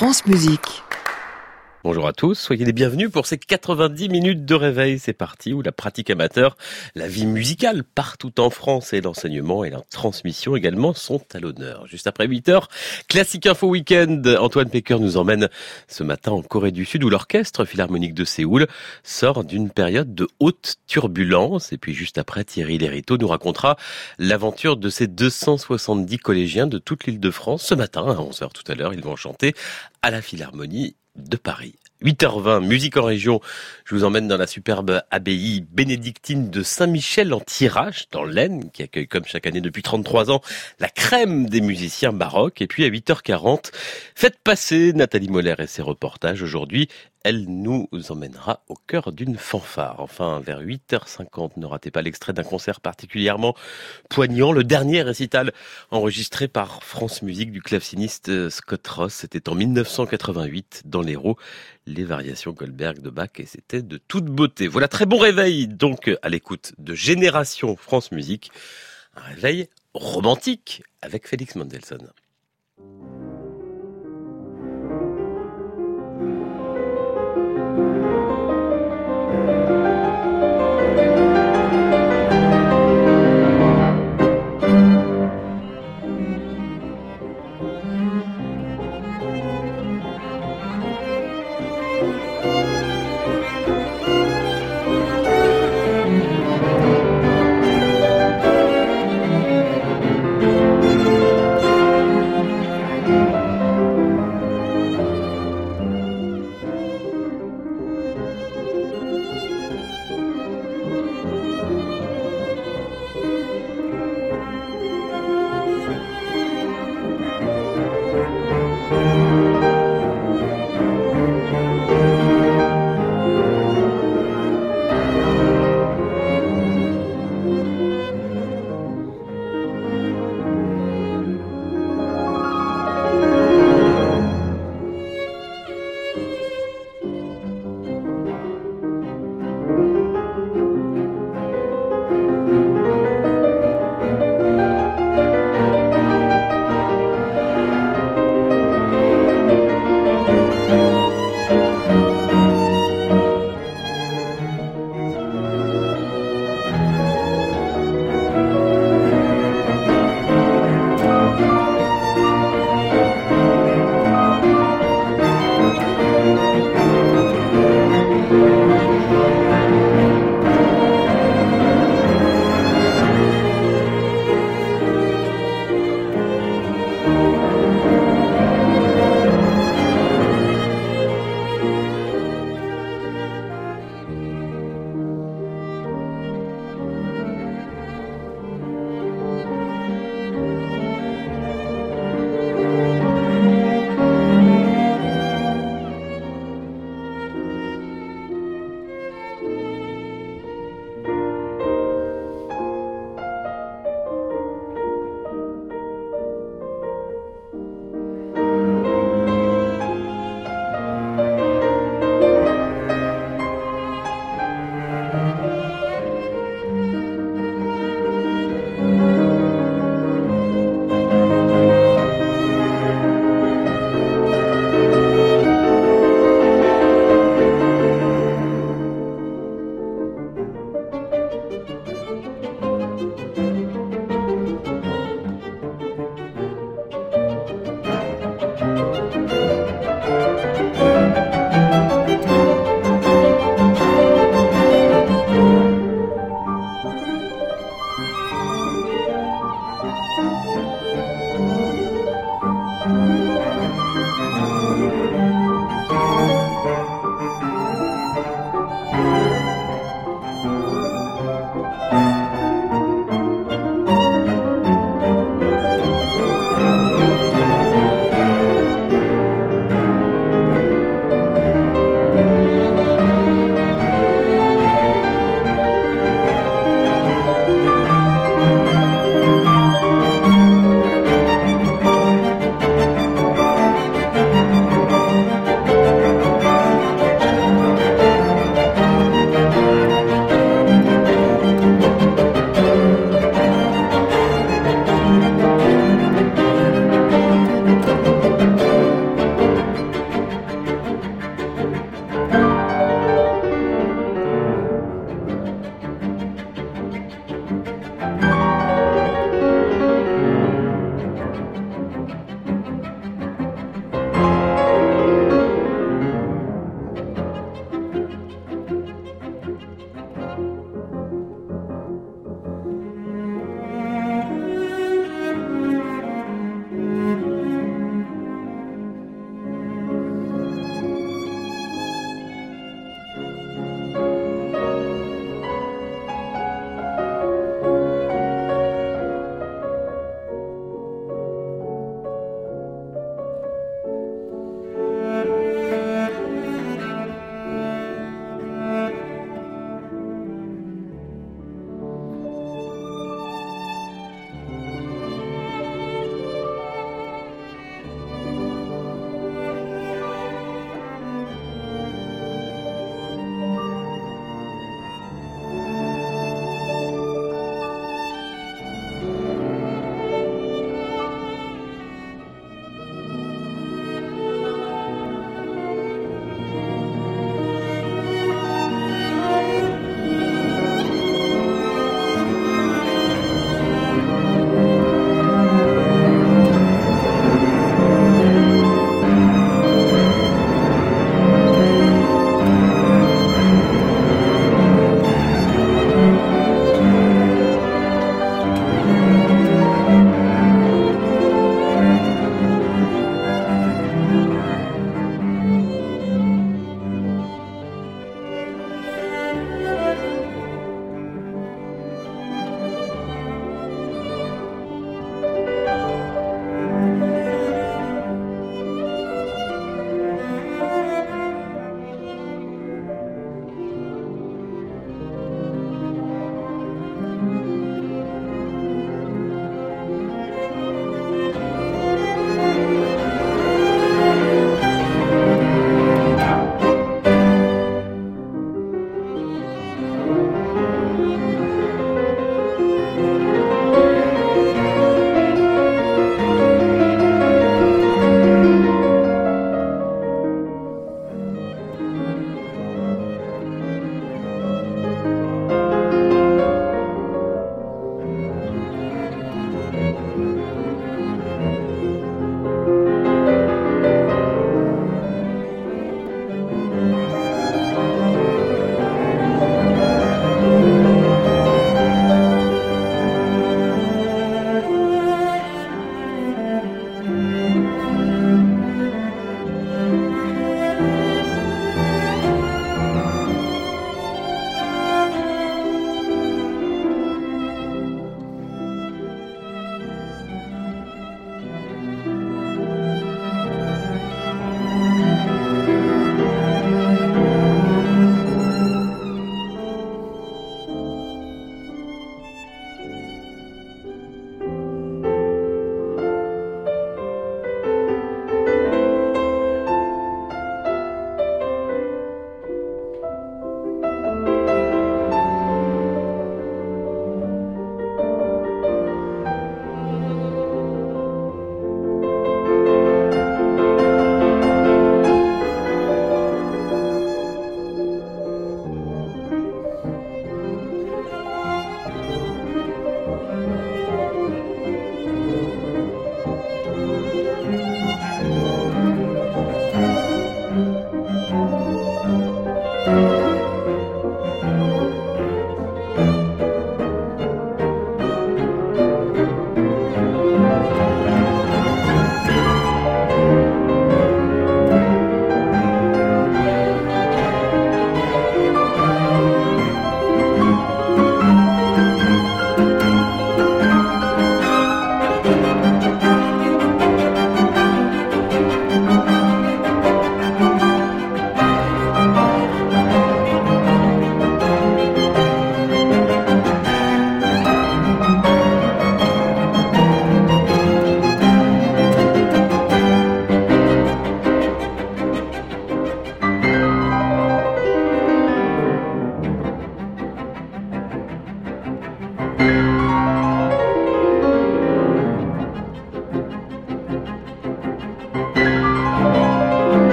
France Musique. Bonjour à tous, soyez les bienvenus pour ces 90 minutes de réveil. C'est parti, où la pratique amateur, la vie musicale partout en France et l'enseignement et la transmission également sont à l'honneur. Juste après 8h, Classique Info Week-end. Antoine Pecker nous emmène ce matin en Corée du Sud où l'orchestre philharmonique de Séoul sort d'une période de haute turbulence. Et puis juste après, Thierry Lhéritier nous racontera l'aventure de ces 270 collégiens de toute l'île de France. Ce matin, à 11h tout à l'heure, ils vont chanter à la Philharmonie de Paris. 8h20, musique en région. Je vous emmène dans la superbe abbaye bénédictine de Saint-Michel-en-Thiérache, dans l'Aisne, qui accueille comme chaque année depuis 33 ans la crème des musiciens baroques. Et puis à 8h40, faites passer Nathalie Moller et ses reportages. Aujourd'hui, elle nous emmènera au cœur d'une fanfare. Enfin, vers 8h50, ne ratez pas l'extrait d'un concert particulièrement poignant. Le dernier récital enregistré par France Musique du claveciniste Scott Ross, c'était en 1988 dans l'Hérault. Les variations Goldberg de Bach, et c'était de toute beauté. Voilà, très bon réveil donc à l'écoute de Génération France Musique. Un réveil romantique avec Félix Mendelssohn.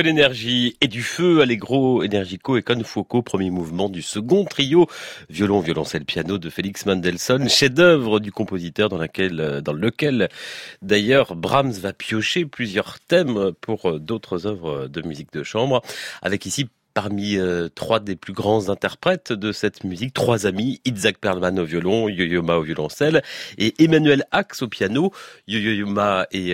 de l'énergie et du feu, Allegro, Energico et Con Fuoco, premier mouvement du second trio, violon, violoncelle, piano de Félix Mendelssohn, chef-d'œuvre du compositeur dans lequel d'ailleurs Brahms va piocher plusieurs thèmes pour d'autres œuvres de musique de chambre, avec ici parmi trois des plus grands interprètes de cette musique, trois amis, Itzhak Perlman au violon, Yo-Yo Ma au violoncelle et Emmanuel Ax au piano. Yo-Yo Ma et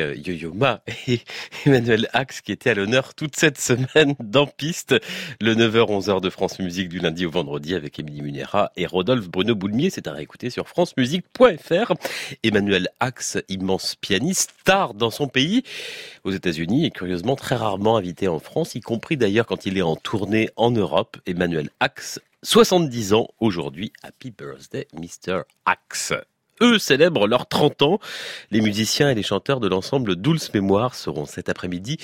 Emmanuel Ax qui étaient à l'honneur toute cette semaine dans Piste, le 9h-11h de France Musique du lundi au vendredi avec Émilie Munera et Rodolphe Bruno Boulmier. C'est à réécouter sur francemusique.fr. Emmanuel Ax, immense pianiste, star dans son pays, aux États-Unis et curieusement très rarement invité en France, y compris d'ailleurs quand il est en tournée en Europe. Emmanuel Ax, 70 ans aujourd'hui. Happy birthday, Mr. Ax. Eux célèbrent leurs 30 ans. Les musiciens et les chanteurs de l'ensemble Doulce Mémoire seront cet après-midi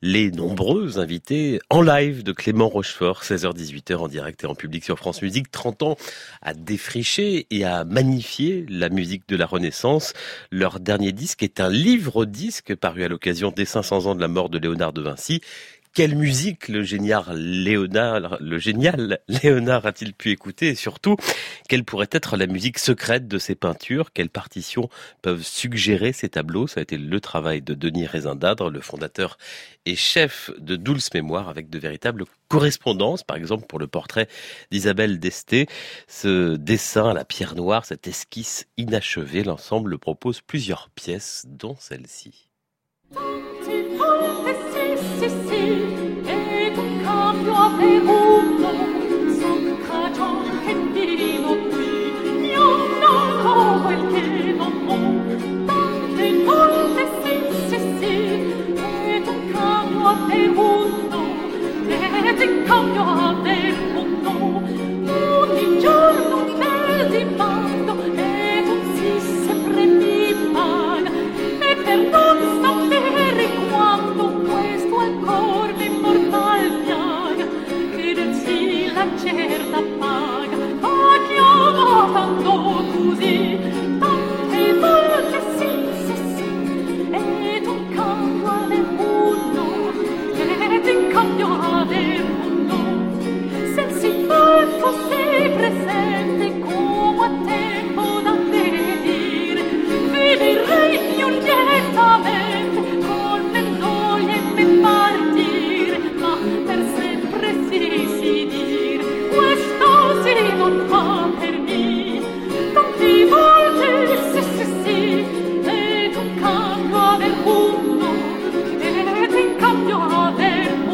les nombreux invités en live de Clément Rochefort, 16h-18h en direct et en public sur France Musique. 30 ans à défricher et à magnifier la musique de la Renaissance. Leur dernier disque est un livre-disque paru à l'occasion des 500 ans de la mort de Léonard de Vinci. Quelle musique le génial Léonard a-t-il pu écouter et surtout, quelle pourrait être la musique secrète de ses peintures? Quelles partitions peuvent suggérer ces tableaux? Ça a été le travail de Denis Raisin Dadre, le fondateur et chef de Doulce Mémoire, avec de véritables correspondances. Par exemple, pour le portrait d'Isabelle d'Estée, ce dessin à la pierre noire, cette esquisse inachevée, l'ensemble propose plusieurs pièces, dont celle-ci. Et ton cambio veruto, sul cagion hendirino qui, io non ho quel che non ho, tante volte sì, e ton cambio veruto, e ti cambio a veruto, ogni giorno per di mando, e tu si sempre mi pan, e per non sapere quanto questo è ancora. Certa paga, ma chiamo tanto così, tante volte sì, sì, sì, e tu cambio del mondo, e ti cambio del mondo, se si fa fosse presente come a tempo da vedere, vivrei più lietamente, correndo e mi partire, ma per sempre sì, sì, sì. Non fa per me tante volte sì sì sì e tu cambio a ver uno e ti cambio a ver uno.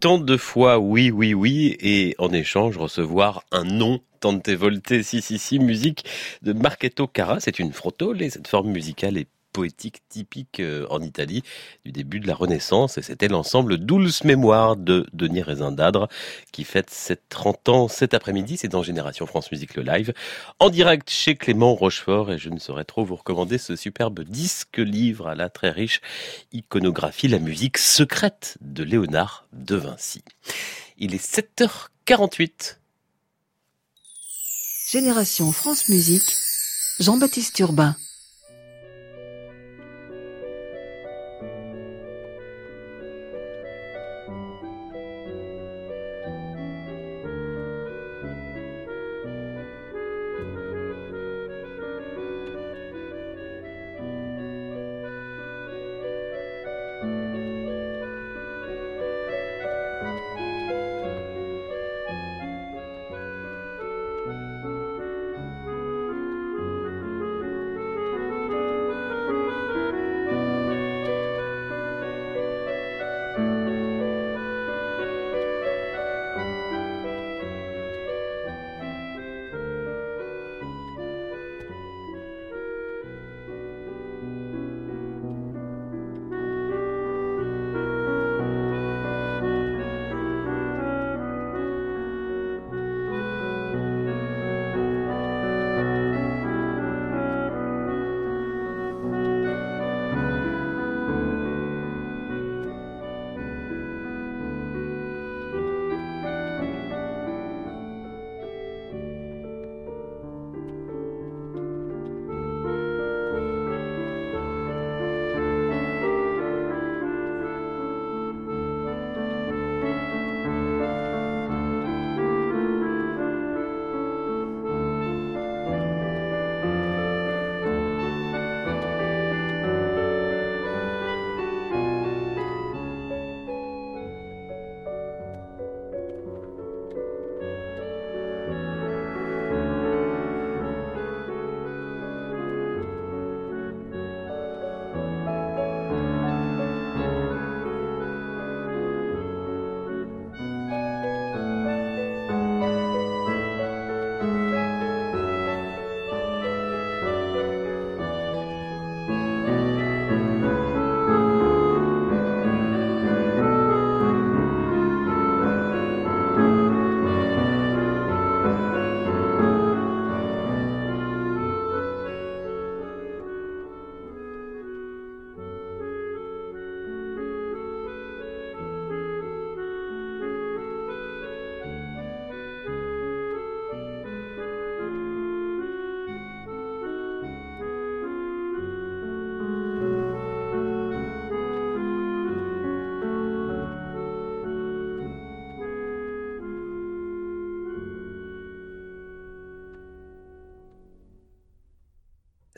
Tant de fois oui, oui, oui, et en échange recevoir un non. Tante volte, si, si, si, musique de Marquetto Cara. C'est une frotole et cette forme musicale est poétique typique en Italie du début de la Renaissance. Et c'était l'ensemble Doulce Mémoire de Denis Raisin Dadre qui fête ses 30 ans cet après-midi. C'est dans Génération France Musique le live, en direct chez Clément Rochefort. Et je ne saurais trop vous recommander ce superbe disque-livre à la très riche iconographie, la musique secrète de Léonard de Vinci. Il est 7h40. 48. Génération France Musique, Jean-Baptiste Urbain.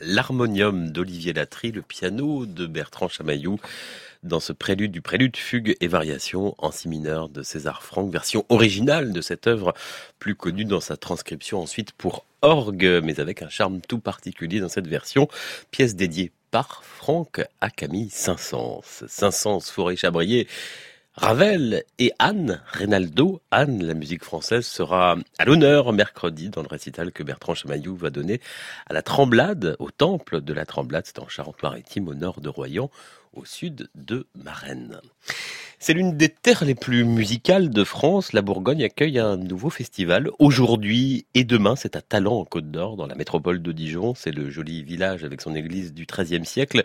L'harmonium d'Olivier Latry, le piano de Bertrand Chamayou dans ce prélude du prélude, fugue et variation en si mineur de César Franck, version originale de cette œuvre plus connue dans sa transcription ensuite pour orgue, mais avec un charme tout particulier dans cette version, pièce dédiée par Franck à Camille Saint-Saëns. Saint-Saëns, Fauré-Chabrier, Ravel et Anne, Reynaldo, Anne, la musique française, sera à l'honneur mercredi dans le récital que Bertrand Chamayou va donner à la Tremblade, au temple de la Tremblade, c'est en Charente-Maritime, au nord de Royan, au sud de Marennes. C'est l'une des terres les plus musicales de France. La Bourgogne accueille un nouveau festival aujourd'hui et demain. C'est à Talent, en Côte d'Or, dans la métropole de Dijon. C'est le joli village avec son église du XIIIe siècle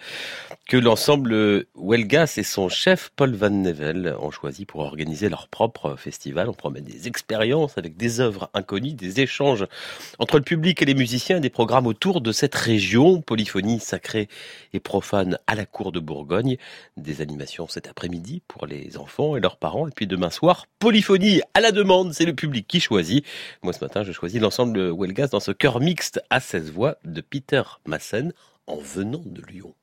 que l'ensemble Huelgas et son chef Paul Van Nevel ont choisi pour organiser leur propre festival. On promet des expériences avec des œuvres inconnues, des échanges entre le public et les musiciens, des programmes autour de cette région. Polyphonie sacrée et profane à la cour de Bourgogne. Des animations cet après-midi pour les enfants et leurs parents. Et puis demain soir, polyphonie à la demande. C'est le public qui choisit. Moi, ce matin, je choisis l'ensemble Huelgas dans ce chœur mixte à 16 voix de Peter Massen en venant de Lyon.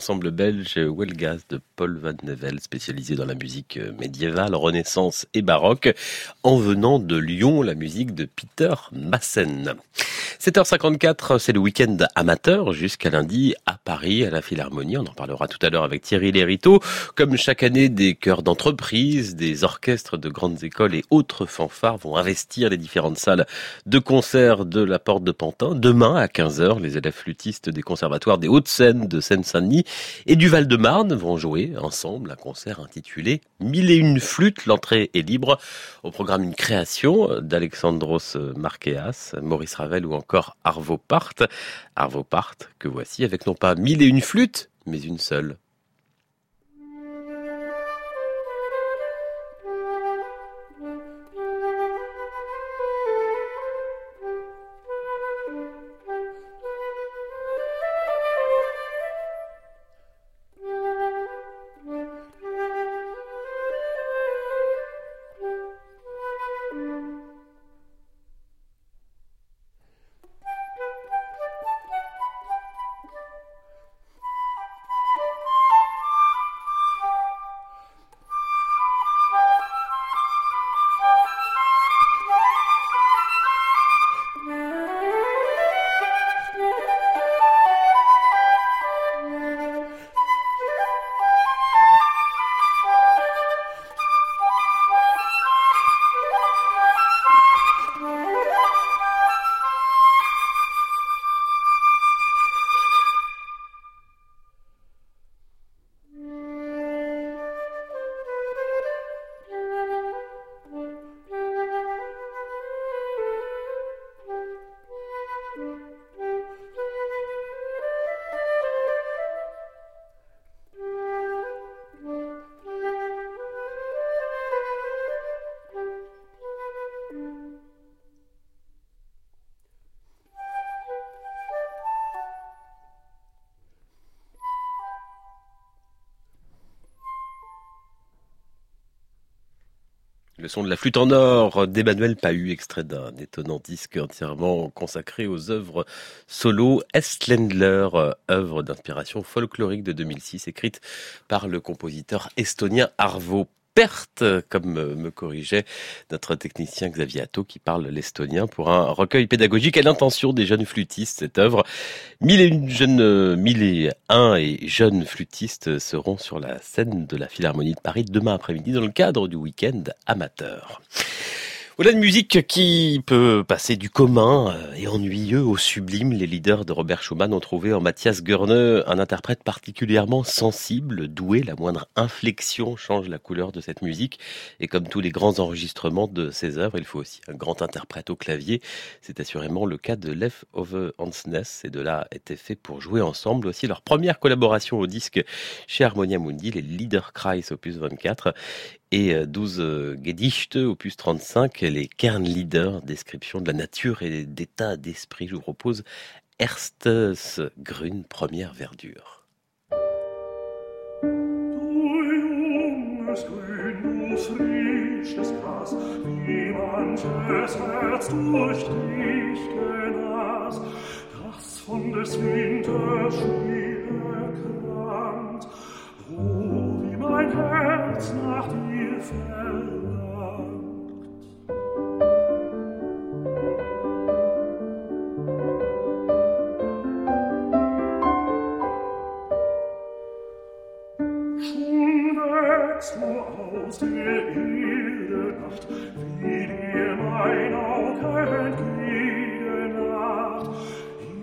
l'ensemble belge Huelgas de Paul Van Nevel, spécialisé dans la musique médiévale, renaissance et baroque, en venant de Lyon, la musique de Peter Massen. 7h54, c'est le week-end amateur jusqu'à lundi à Paris, à la Philharmonie. On en parlera tout à l'heure avec Thierry Lhéritier. Comme chaque année, des chœurs d'entreprise, des orchestres de grandes écoles et autres fanfares vont investir les différentes salles de concert de la Porte de Pantin. Demain, à 15h, les élèves flûtistes des conservatoires des Hauts-de-Seine, de Seine-Saint-Denis et du Val-de-Marne vont jouer ensemble un concert intitulé « 1001 flûtes ». L'entrée est libre. Au programme, une création d'Alexandros Marqueas, Maurice Ravel ou encore Arvo Pärt. Arvo Pärt que voici avec non pas 1001 flûtes, mais une seule. Le son de la flûte en or d'Emmanuel Pahu, extrait d'un étonnant disque entièrement consacré aux œuvres solo Estländler, œuvre d'inspiration folklorique de 2006, écrite par le compositeur estonien Arvo Pärt, comme me corrigeait notre technicien Xavier Atto qui parle l'estonien, pour un recueil pédagogique à l'intention des jeunes flûtistes. Cette œuvre, 1001 jeunes flûtistes seront sur la scène de la Philharmonie de Paris demain après-midi dans le cadre du week-end amateur. Voilà une musique qui peut passer du commun et ennuyeux au sublime. Les leaders de Robert Schumann ont trouvé en Matthias Goerne un interprète particulièrement sensible, doué. La moindre inflexion change la couleur de cette musique. Et comme tous les grands enregistrements de ses œuvres, il faut aussi un grand interprète au clavier. C'est assurément le cas de Leif Ove Andsnes. Ces deux-là étaient faits pour jouer ensemble. Voici leur première collaboration au disque chez Harmonia Mundi, les Liederkreis opus 24 et 12 Gedichte opus 35. Les Kernlieder, description de la nature et d'état d'esprit. Je vous propose Erstes Grün, première verdure. Aus der Erde Nacht, wie dir mein Auge entgegen lacht,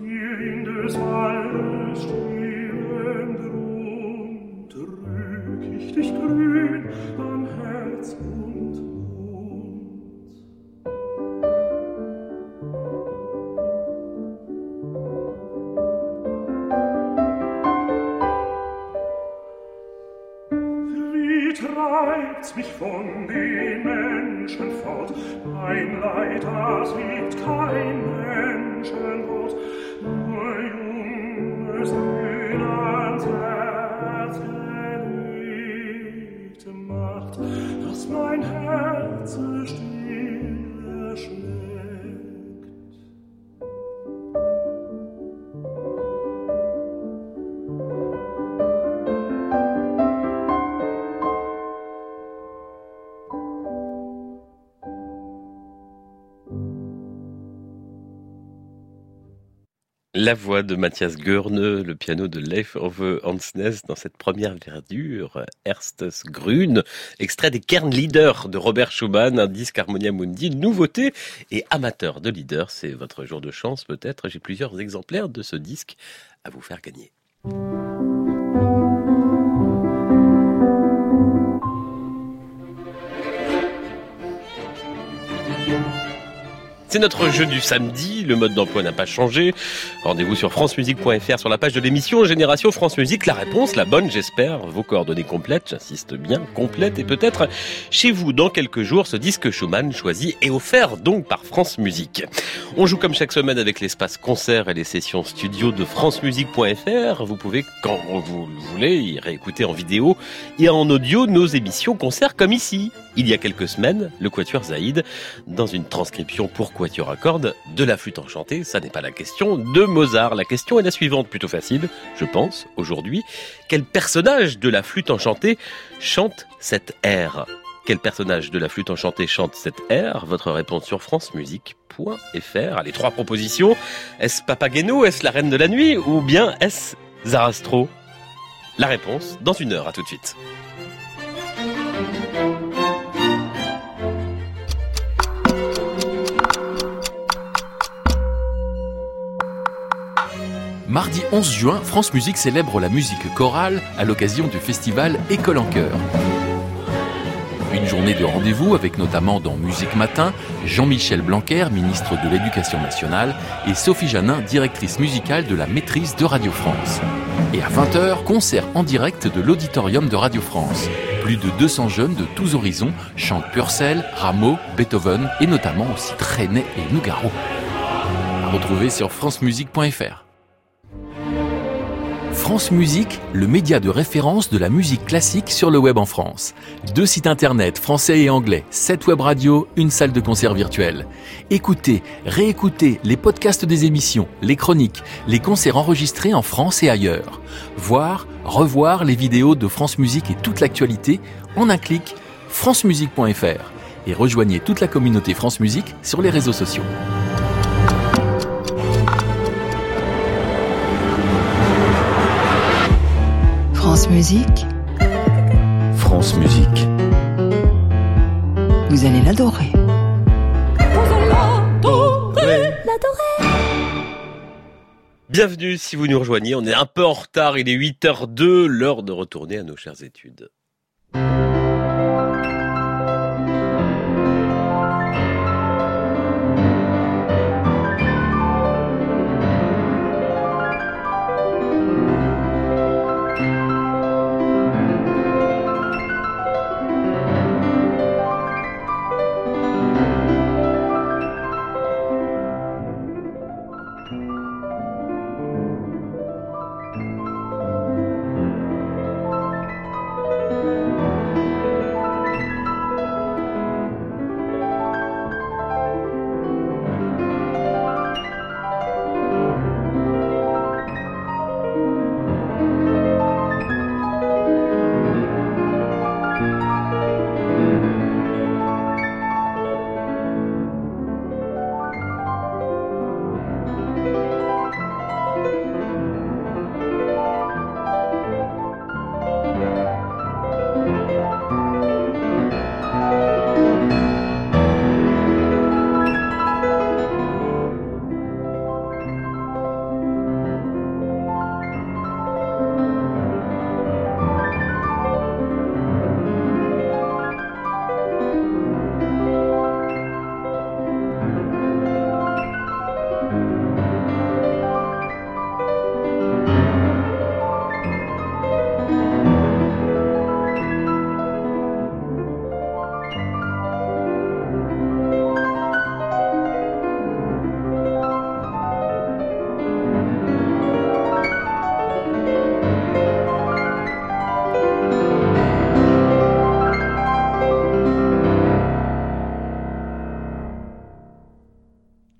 hier in des Waldes stillem Grund, drück ich dich grün am Herz und Mund. Treibt's mich von den Menschen fort, mein Leid, das liebt kein Menschenwort, nur junges Grün ans Herz gelegt macht, dass mein Herz still erschlägt. La voix de Mathias Goerne, le piano de Leif Ove Andsnes dans cette première verdure, Erstes Grün, extrait des Kernlieder de Robert Schumann, un disque Harmonia Mundi, nouveauté et amateur de Lieder. C'est votre jour de chance peut-être, j'ai plusieurs exemplaires de ce disque à vous faire gagner. C'est notre jeu du samedi, le mode d'emploi n'a pas changé. Rendez-vous sur francemusique.fr sur la page de l'émission Génération France Musique. La réponse, la bonne j'espère, vos coordonnées complètes, j'insiste bien, complètes. Et peut-être chez vous dans quelques jours ce disque Schumann choisi et offert donc par France Musique. On joue comme chaque semaine avec l'espace concert et les sessions studio de francemusique.fr. Vous pouvez, quand vous le voulez, y réécouter en vidéo et en audio nos émissions concerts comme ici. Il y a quelques semaines, le Quatuor Zaïd, dans une transcription pour Quatuor à cordes, de la flûte enchantée, ça n'est pas la question, de Mozart. La question est la suivante, plutôt facile, je pense, aujourd'hui. Quel personnage de la flûte enchantée chante cette aire ? Quel personnage de la flûte enchantée chante cette aire ? Votre réponse sur francemusique.fr. Les trois propositions, est-ce Papageno, est-ce la Reine de la Nuit ou bien est-ce Zarastro ? La réponse dans une heure, à tout de suite. Mardi 11 juin, France Musique célèbre la musique chorale à l'occasion du festival École en chœur. Une journée de rendez-vous avec notamment dans Musique Matin, Jean-Michel Blanquer, ministre de l'Éducation nationale, et Sophie Janin, directrice musicale de la maîtrise de Radio France. Et à 20h, concert en direct de l'auditorium de Radio France. Plus de 200 jeunes de tous horizons chantent Purcell, Rameau, Beethoven et notamment aussi Trenet et Nougaro. Retrouvez sur francemusique.fr. France Musique, le média de référence de la musique classique sur le web en France. 2 sites internet français et anglais, 7 web radios, une salle de concert virtuelle. Écoutez, réécoutez les podcasts des émissions, les chroniques, les concerts enregistrés en France et ailleurs. Voir, revoir les vidéos de France Musique et toute l'actualité en un clic, francemusique.fr. Et rejoignez toute la communauté France Musique sur les réseaux sociaux. France Musique. France Musique. Vous allez l'adorer. Vous allez l'adorer. Bienvenue si vous nous rejoignez. On est un peu en retard, il est 8h02, l'heure de retourner à nos chères études.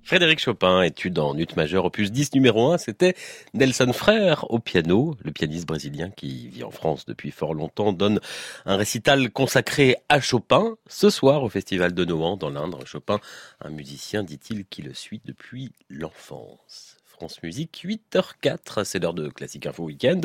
Frédéric Chopin, étude en ut majeur, opus 10, numéro 1, c'était Nelson Frère au piano. Le pianiste brésilien qui vit en France depuis fort longtemps donne un récital consacré à Chopin ce soir au Festival de Nohant dans l'Indre. Chopin, un musicien, dit-il, qui le suit depuis l'enfance. France Musique, 8h04, c'est l'heure de Classique Info Week-end.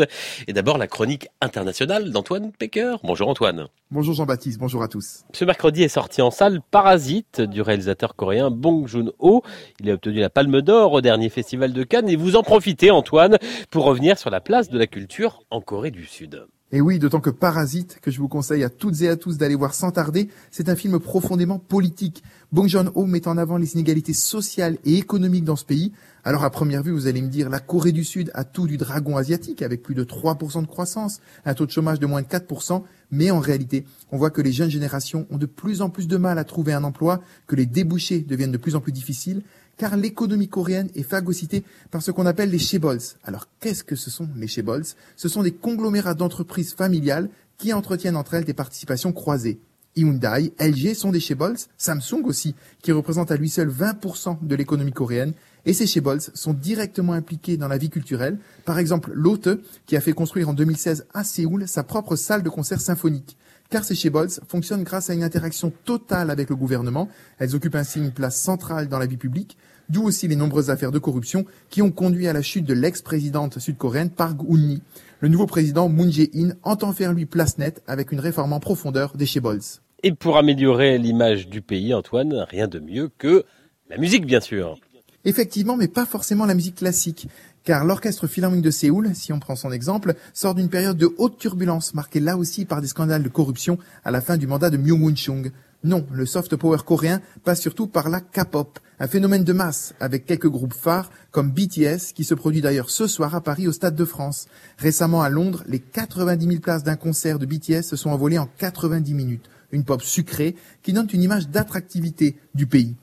Et d'abord la chronique internationale d'Antoine Pecker. Bonjour Antoine. Bonjour Jean-Baptiste, bonjour à tous. Ce mercredi est sorti en salle Parasite du réalisateur coréen Bong Joon-ho. Il a obtenu la Palme d'Or au dernier festival de Cannes et vous en profitez Antoine pour revenir sur la place de la culture en Corée du Sud. Et oui, d'autant que Parasite, que je vous conseille à toutes et à tous d'aller voir sans tarder, c'est un film profondément politique. Bong Joon-ho met en avant les inégalités sociales et économiques dans ce pays. Alors à première vue, vous allez me dire, la Corée du Sud a tout du dragon asiatique avec plus de 3% de croissance, un taux de chômage de moins de 4%. Mais en réalité, on voit que les jeunes générations ont de plus en plus de mal à trouver un emploi, que les débouchés deviennent de plus en plus difficiles, car l'économie coréenne est phagocytée par ce qu'on appelle les chaebols. Alors qu'est-ce que ce sont les chaebols? Ce sont des conglomérats d'entreprises familiales qui entretiennent entre elles des participations croisées. Hyundai, LG sont des chaebols, Samsung aussi, qui représente à lui seul 20% de l'économie coréenne. Et ces chaebols sont directement impliqués dans la vie culturelle. Par exemple, Lotte, qui a fait construire en 2016 à Séoul sa propre salle de concert symphonique. Car ces chaebols fonctionnent grâce à une interaction totale avec le gouvernement. Elles occupent ainsi une place centrale dans la vie publique, d'où aussi les nombreuses affaires de corruption qui ont conduit à la chute de l'ex-présidente sud-coréenne Park Geun-hye. Le nouveau président Moon Jae-in entend faire lui place nette avec une réforme en profondeur des chaebols. Et pour améliorer l'image du pays, Antoine, rien de mieux que la musique, bien sûr. Effectivement, mais pas forcément la musique classique. Car l'orchestre philharmonique de Séoul, si on prend son exemple, sort d'une période de haute turbulence, marquée là aussi par des scandales de corruption à la fin du mandat de Myung-Woon Chung. Non, le soft power coréen passe surtout par la K-pop, un phénomène de masse avec quelques groupes phares comme BTS qui se produit d'ailleurs ce soir à Paris au Stade de France. Récemment à Londres, les 90 000 places d'un concert de BTS se sont envolées en 90 minutes. Une pop sucrée qui donne une image d'attractivité du pays.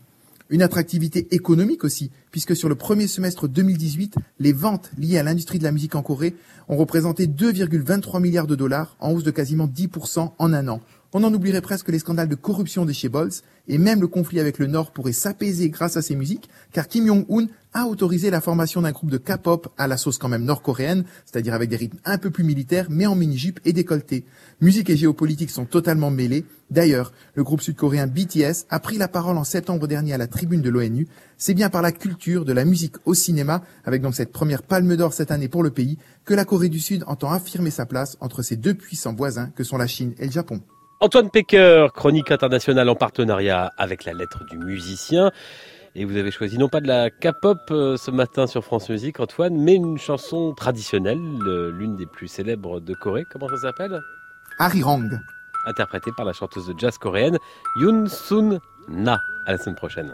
Une attractivité économique aussi, puisque sur le premier semestre 2018, les ventes liées à l'industrie de la musique en Corée ont représenté 2,23 milliards de dollars, en hausse de quasiment 10% en un an. On en oublierait presque les scandales de corruption des chaebols, et même le conflit avec le Nord pourrait s'apaiser grâce à ces musiques, car Kim Jong-un a autorisé la formation d'un groupe de K-pop à la sauce quand même nord-coréenne, c'est-à-dire avec des rythmes un peu plus militaires, mais en mini-jupe et décolleté. Musique et géopolitique sont totalement mêlées. D'ailleurs, le groupe sud-coréen BTS a pris la parole en septembre dernier à la tribune de l'ONU. C'est bien par la culture, de la musique au cinéma, avec donc cette première palme d'or cette année pour le pays, que la Corée du Sud entend affirmer sa place entre ses deux puissants voisins que sont la Chine et le Japon. Antoine Pecker, chronique internationale en partenariat avec la lettre du musicien. Et vous avez choisi non pas de la K-pop ce matin sur France Musique, Antoine, mais une chanson traditionnelle, l'une des plus célèbres de Corée. Comment ça s'appelle ? Arirang. Interprétée par la chanteuse de jazz coréenne Youn Sun Nah. À la semaine prochaine.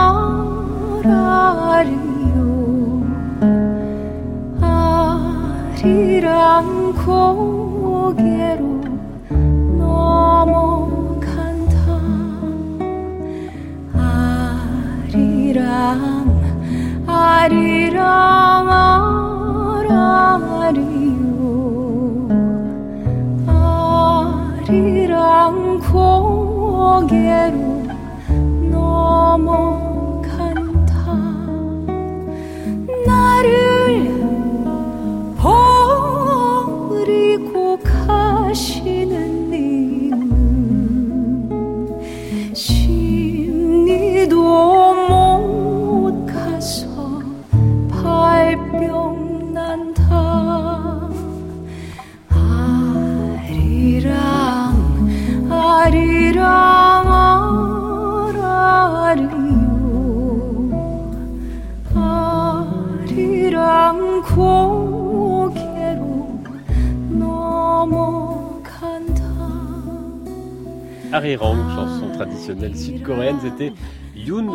고개로 넘어간다. 아리랑 아리랑 아라리요. 아리랑 고개로 넘어간다. 나를 하시는 님은 심리도 못 가서 발병 난다. 아리랑 아리랑 아라리요. 아리랑 고개로 넘어. Arirang, chanson traditionnelle sud-coréenne, c'était Youn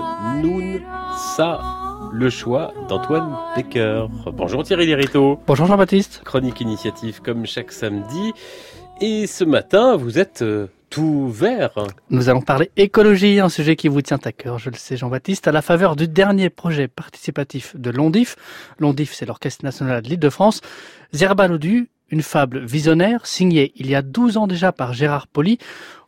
Noon Sa, le choix d'Antoine Pecker. Bonjour Thierry Lhéritier. Bonjour Jean-Baptiste. Chronique initiative comme chaque samedi. Et ce matin, vous êtes tout vert. Nous allons parler écologie, un sujet qui vous tient à cœur, je le sais Jean-Baptiste, à la faveur du dernier projet participatif de l'ONDIF. L'ONDIF, c'est l'Orchestre National de l'Île-de-France. Zerbalodu, une fable visionnaire, signée il y a 12 ans déjà par Gérard Poly.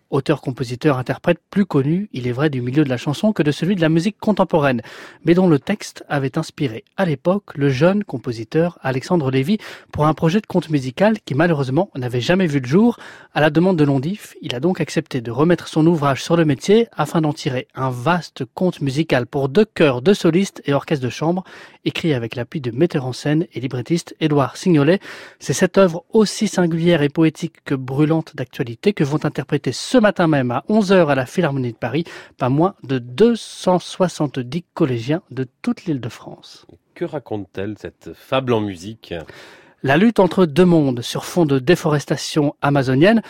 auteur, compositeur, interprète plus connu, il est vrai, du milieu de la chanson que de celui de la musique contemporaine, mais dont le texte avait inspiré à l'époque le jeune compositeur Alexandre Lévy pour un projet de conte musical qui malheureusement n'avait jamais vu le jour. À la demande de Londif, il a donc accepté de remettre son ouvrage sur le métier afin d'en tirer un vaste conte musical pour deux chœurs, deux solistes et orchestre de chambre, écrit avec l'appui de metteur en scène et librettiste Édouard Signolet. C'est cette œuvre aussi singulière et poétique que brûlante d'actualité que vont interpréter ce matin même à 11h à la Philharmonie de Paris pas moins de 270 collégiens de toute l'Île-de-France. Que raconte-t-elle cette fable en musique ? La lutte entre deux mondes sur fond de déforestation amazonienne.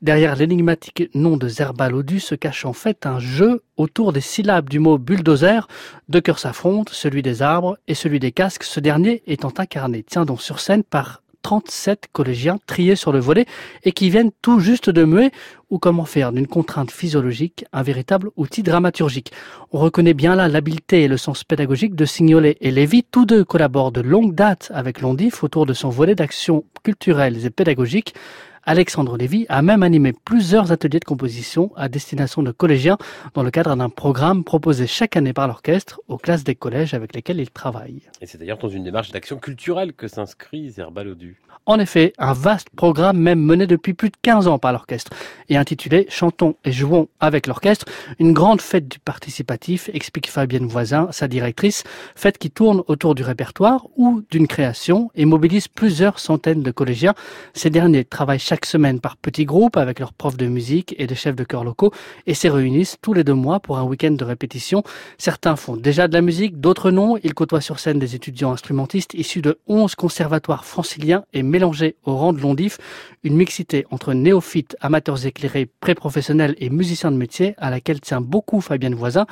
Derrière l'énigmatique nom de Zerbalodu se cache en fait un jeu autour des syllabes du mot bulldozer. Deux cœurs s'affrontent, celui des arbres et celui des casques, ce dernier étant incarné, tiens donc, sur scène par 37 collégiens triés sur le volet et qui viennent tout juste de muer ou comment faire d'une contrainte physiologique un véritable outil dramaturgique. On reconnaît bien là l'habileté et le sens pédagogique de Signolet et Lévy. Tous deux collaborent de longue date avec Londif autour de son volet d'actions culturelles et pédagogiques. Alexandre Lévy a même animé plusieurs ateliers de composition à destination de collégiens dans le cadre d'un programme proposé chaque année par l'orchestre aux classes des collèges avec lesquels il travaille. Et c'est d'ailleurs dans une démarche d'action culturelle que s'inscrit Zerbalodu. En effet, un vaste programme même mené depuis plus de 15 ans par l'orchestre et intitulé « Chantons et jouons avec l'orchestre », une grande fête du participatif, explique Fabienne Voisin, sa directrice, fête qui tourne autour du répertoire ou d'une création et mobilise plusieurs centaines de collégiens. Ces derniers travaillent chaque semaine par petits groupes avec leurs profs de musique et des chefs de chœur locaux et se réunissent tous les 2 mois pour un week-end de répétition. Certains font déjà de la musique, d'autres non. Ils côtoient sur scène des étudiants instrumentistes issus de 11 conservatoires franciliens et mélangés au rang de Londif. Une mixité entre néophytes, amateurs éclairés, pré-professionnels et musiciens de métier à laquelle tient beaucoup Fabienne Voisin.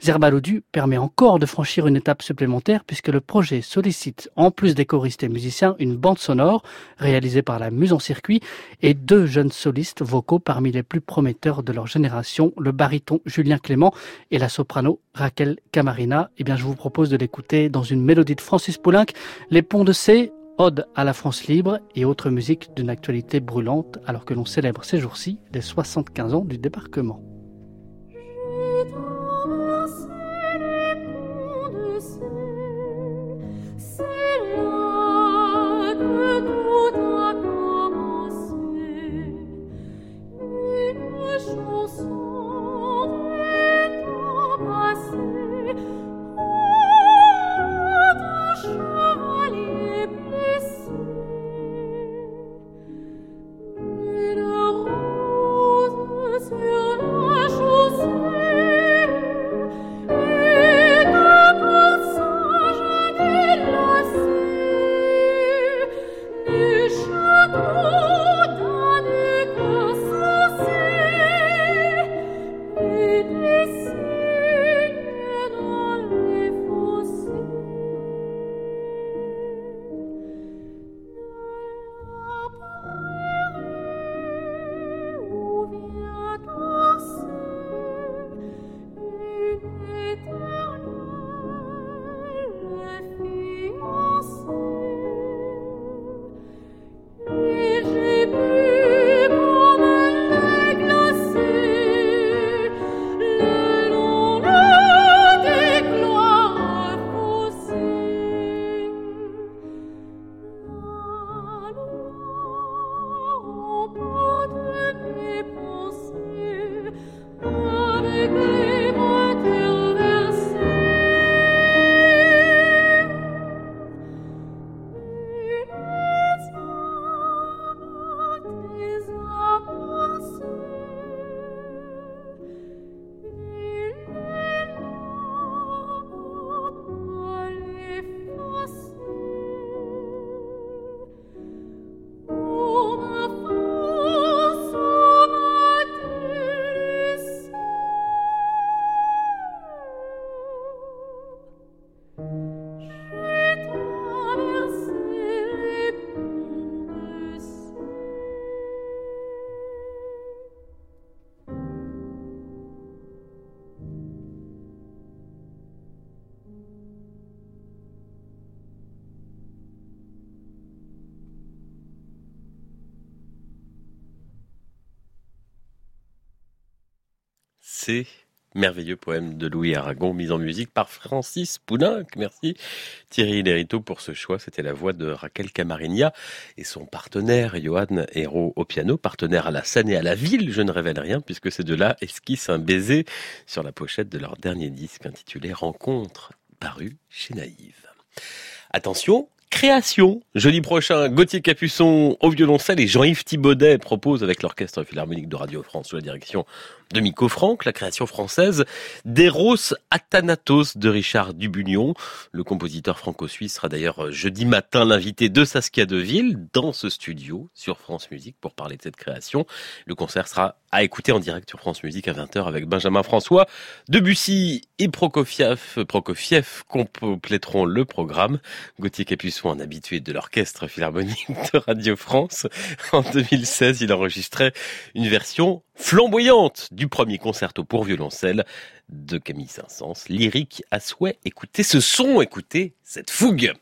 Zerbalodu permet encore de franchir une étape supplémentaire puisque le projet sollicite, en plus des choristes et musiciens, une bande sonore réalisée par la Muse en Circuit et 2 jeunes solistes vocaux parmi les plus prometteurs de leur génération, le baryton Julien Clément et la soprano Raquel Camarina. Eh bien, je vous propose de l'écouter dans une mélodie de Francis Poulenc, Les Ponts de C, Ode à la France libre et autres musiques d'une actualité brûlante alors que l'on célèbre ces jours-ci les 75 ans du débarquement. You're Odyssée, merveilleux poème de Louis Aragon, mis en musique par Francis Poulenc. Merci Thierry Lhéritier pour ce choix. C'était la voix de Raquel Camarigna et son partenaire Johan Hérault au piano, partenaire à la scène et à la ville. Je ne révèle rien puisque ces deux-là esquissent un baiser sur la pochette de leur dernier disque intitulé Rencontre, paru chez Naïve. Attention, création. Jeudi prochain, Gauthier Capuçon au violoncelle et Jean-Yves Thibaudet proposent avec l'Orchestre Philharmonique de Radio France sous la direction de Miko Franck, la création française d'Eros Athanatos de Richard Dubugnon. Le compositeur franco-suisse sera d'ailleurs jeudi matin l'invité de Saskia Deville dans ce studio sur France Musique pour parler de cette création. Le concert sera à écouter en direct sur France Musique à 20h avec Benjamin François, Debussy et Prokofiev compléteront le programme. Gauthier Capuçon, un habitué de l'Orchestre Philharmonique de Radio France, en 2016, il enregistrait une version flamboyante du premier concerto pour violoncelle de Camille Saint-Saëns, lyrique à souhait. Écoutez ce son, écoutez cette fougue.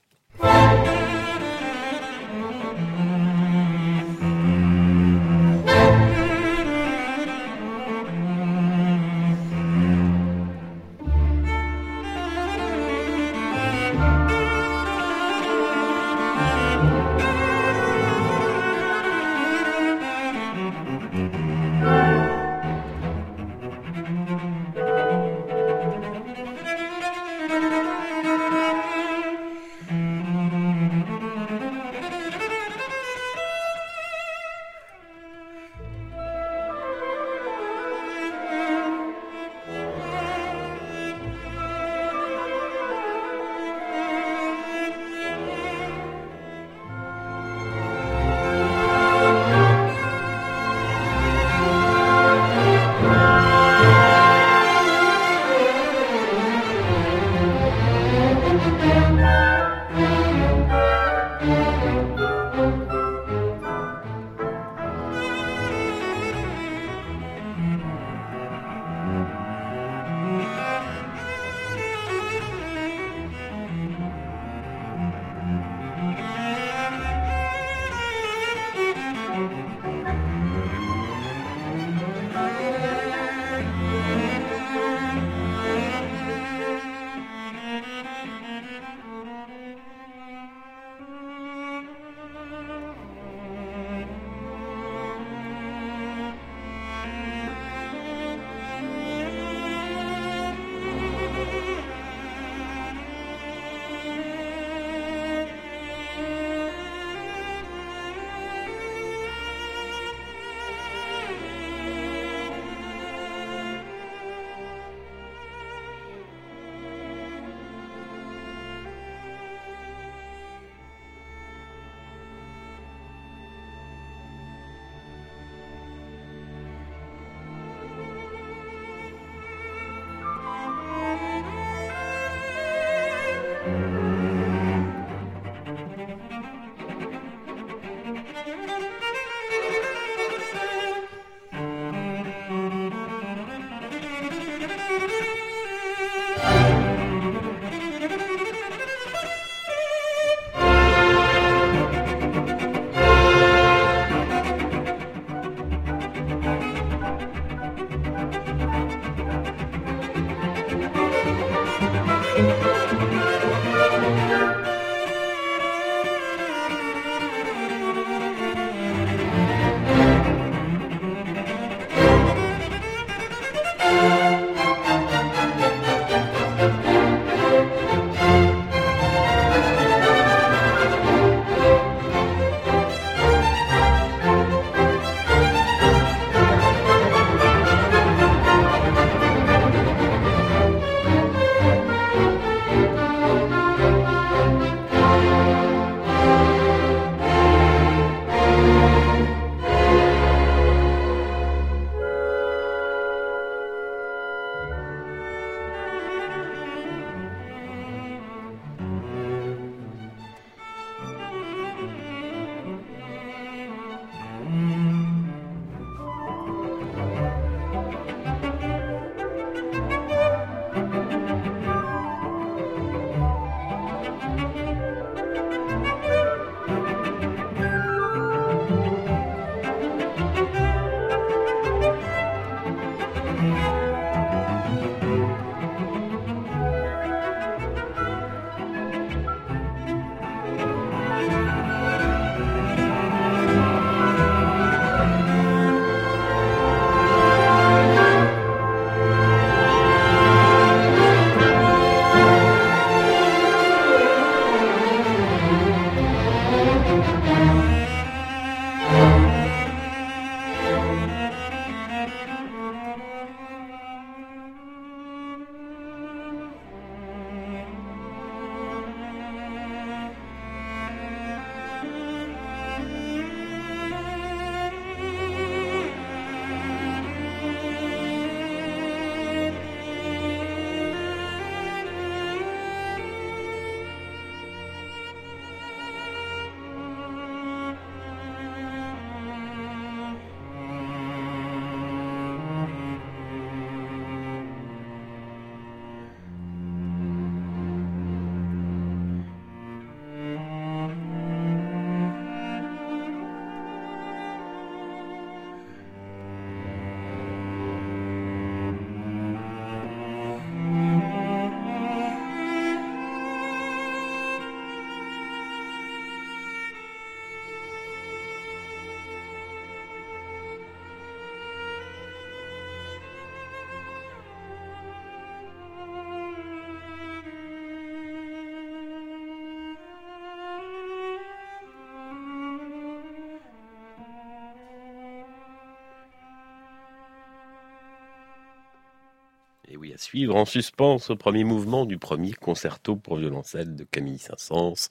à suivre en suspens au premier mouvement du premier concerto pour violoncelle de Camille Saint-Saëns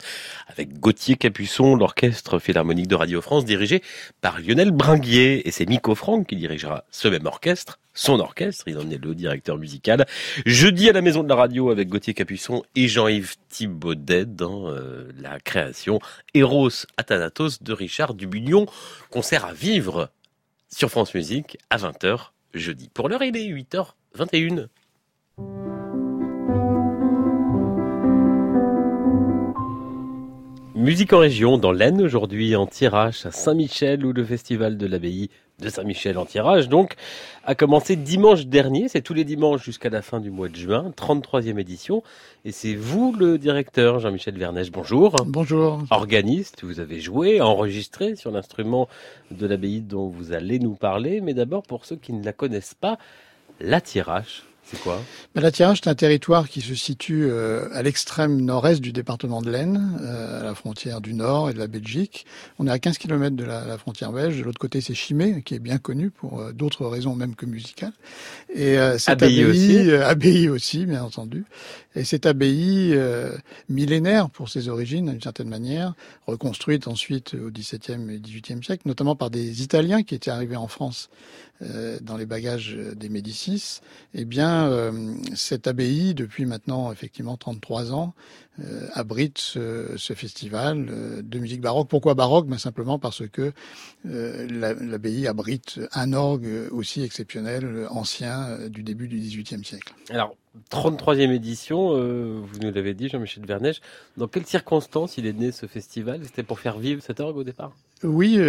avec Gauthier Capuçon, l'orchestre philharmonique de Radio France dirigé par Lionel Bringuier. Et c'est Nico Franck qui dirigera ce même orchestre, son orchestre, il en est le directeur musical. Jeudi à la Maison de la Radio avec Gauthier Capuçon et Jean-Yves Thibaudet dans la création Eros Athanatos de Richard Dubugnon. Concert à vivre sur France Musique à 20h jeudi. Pour l'heure, il est 8h21. Musique en région, dans l'Aisne aujourd'hui, en Thiérache, à Saint-Michel, où le festival de l'abbaye de Saint-Michel-en-Thiérache donc a commencé dimanche dernier. C'est tous les dimanches jusqu'à la fin du mois de juin, 33e édition. Et c'est vous le directeur, Jean-Michel Vernèche. Bonjour. Bonjour. Organiste, vous avez joué, enregistré sur l'instrument de l'abbaye dont vous allez nous parler. Mais d'abord, pour ceux qui ne la connaissent pas, la Thiérache. C'est quoi ? La Thiérache, c'est un territoire qui se situe à l'extrême nord-est du département de l'Aisne, à la frontière du Nord et de la Belgique. On est à 15 km de la frontière belge. De l'autre côté, c'est Chimay, qui est bien connu pour d'autres raisons même que musicales. Et cette abbaye aussi, bien entendu. Et cette abbaye millénaire pour ses origines, d'une certaine manière, reconstruite ensuite au XVIIe et XVIIIe siècle, notamment par des Italiens qui étaient arrivés en France dans les bagages des Médicis. Eh bien, cette abbaye, depuis maintenant effectivement 33 ans, abrite ce festival de musique baroque. Pourquoi baroque ? Ben simplement parce que l'abbaye abrite un orgue aussi exceptionnel, ancien, du début du XVIIIe siècle. Alors, 33e édition, vous nous l'avez dit, Jean-Michel Vernèche. Dans quelles circonstances il est né ce festival ? C'était pour faire vivre cet orgue au départ ? Oui,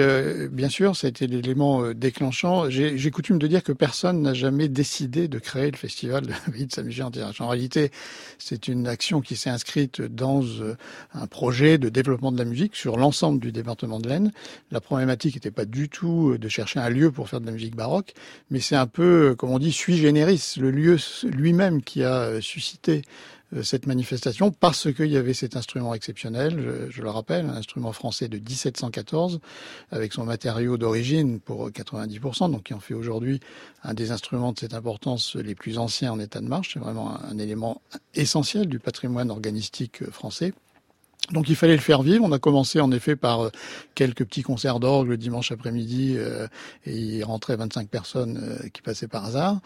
bien sûr, ça a été l'élément déclenchant. J'ai coutume de dire que personne n'a jamais décidé de créer le festival de l'abbaye de Saint-Michel-en-Thiérache. En réalité, c'est une action qui s'est inscrite dans un projet de développement de la musique sur l'ensemble du département de l'Aisne. La problématique n'était pas du tout de chercher un lieu pour faire de la musique baroque, mais c'est un peu, comme on dit, sui generis, le lieu lui-même qui a suscité cette manifestation, parce qu'il y avait cet instrument exceptionnel, je le rappelle, un instrument français de 1714, avec son matériau d'origine pour 90%, donc qui en fait aujourd'hui un des instruments de cette importance les plus anciens en état de marche. C'est vraiment un élément essentiel du patrimoine organistique français. Donc il fallait le faire vivre. On a commencé en effet par quelques petits concerts d'orgue le dimanche après-midi et il rentrait 25 personnes qui passaient par hasard.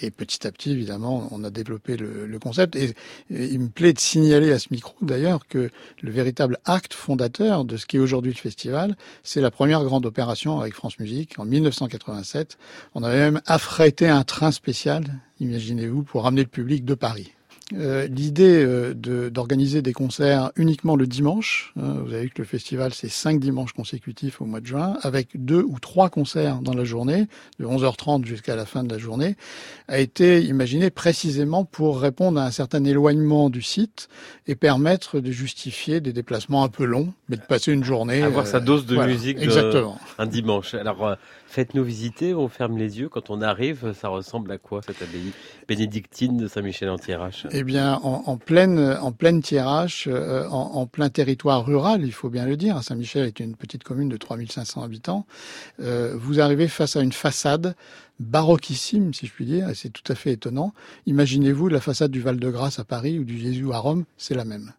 Et petit à petit, évidemment, on a développé le concept. Et il me plaît de signaler à ce micro d'ailleurs que le véritable acte fondateur de ce qui est aujourd'hui le festival, c'est la première grande opération avec France Musique en 1987. On avait même affrété un train spécial, imaginez-vous, pour ramener le public de Paris. L'idée d'organiser des concerts uniquement le dimanche, vous avez vu que le festival c'est 5 dimanches consécutifs au mois de juin, avec 2 ou 3 concerts dans la journée, de 11h30 jusqu'à la fin de la journée, a été imaginé précisément pour répondre à un certain éloignement du site et permettre de justifier des déplacements un peu longs, mais de passer une journée. Avoir sa dose de musique un dimanche. Alors faites-nous visiter, on ferme les yeux, quand on arrive, ça ressemble à quoi cette abbaye bénédictine de Saint-Michel-en-Thiérache ? Eh bien, en pleine Thiérache, en plein territoire rural, il faut bien le dire. Saint-Michel est une petite commune de 3500 habitants. Vous arrivez face à une façade baroquissime, si je puis dire, et c'est tout à fait étonnant. Imaginez-vous la façade du Val-de-Grâce à Paris ou du Jésus à Rome, c'est la même.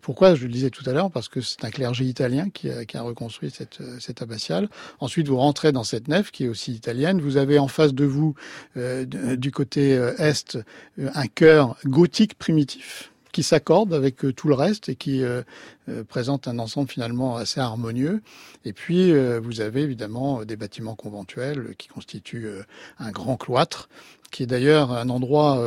Pourquoi ? Je le disais tout à l'heure, parce que c'est un clergé italien qui a reconstruit cette abbatiale. Ensuite, vous rentrez dans cette nef qui est aussi italienne. Vous avez en face de vous, du côté est, un chœur gothique primitif qui s'accorde avec tout le reste et qui présente un ensemble finalement assez harmonieux. Et puis vous avez évidemment des bâtiments conventuels qui constituent un grand cloître, qui est d'ailleurs un endroit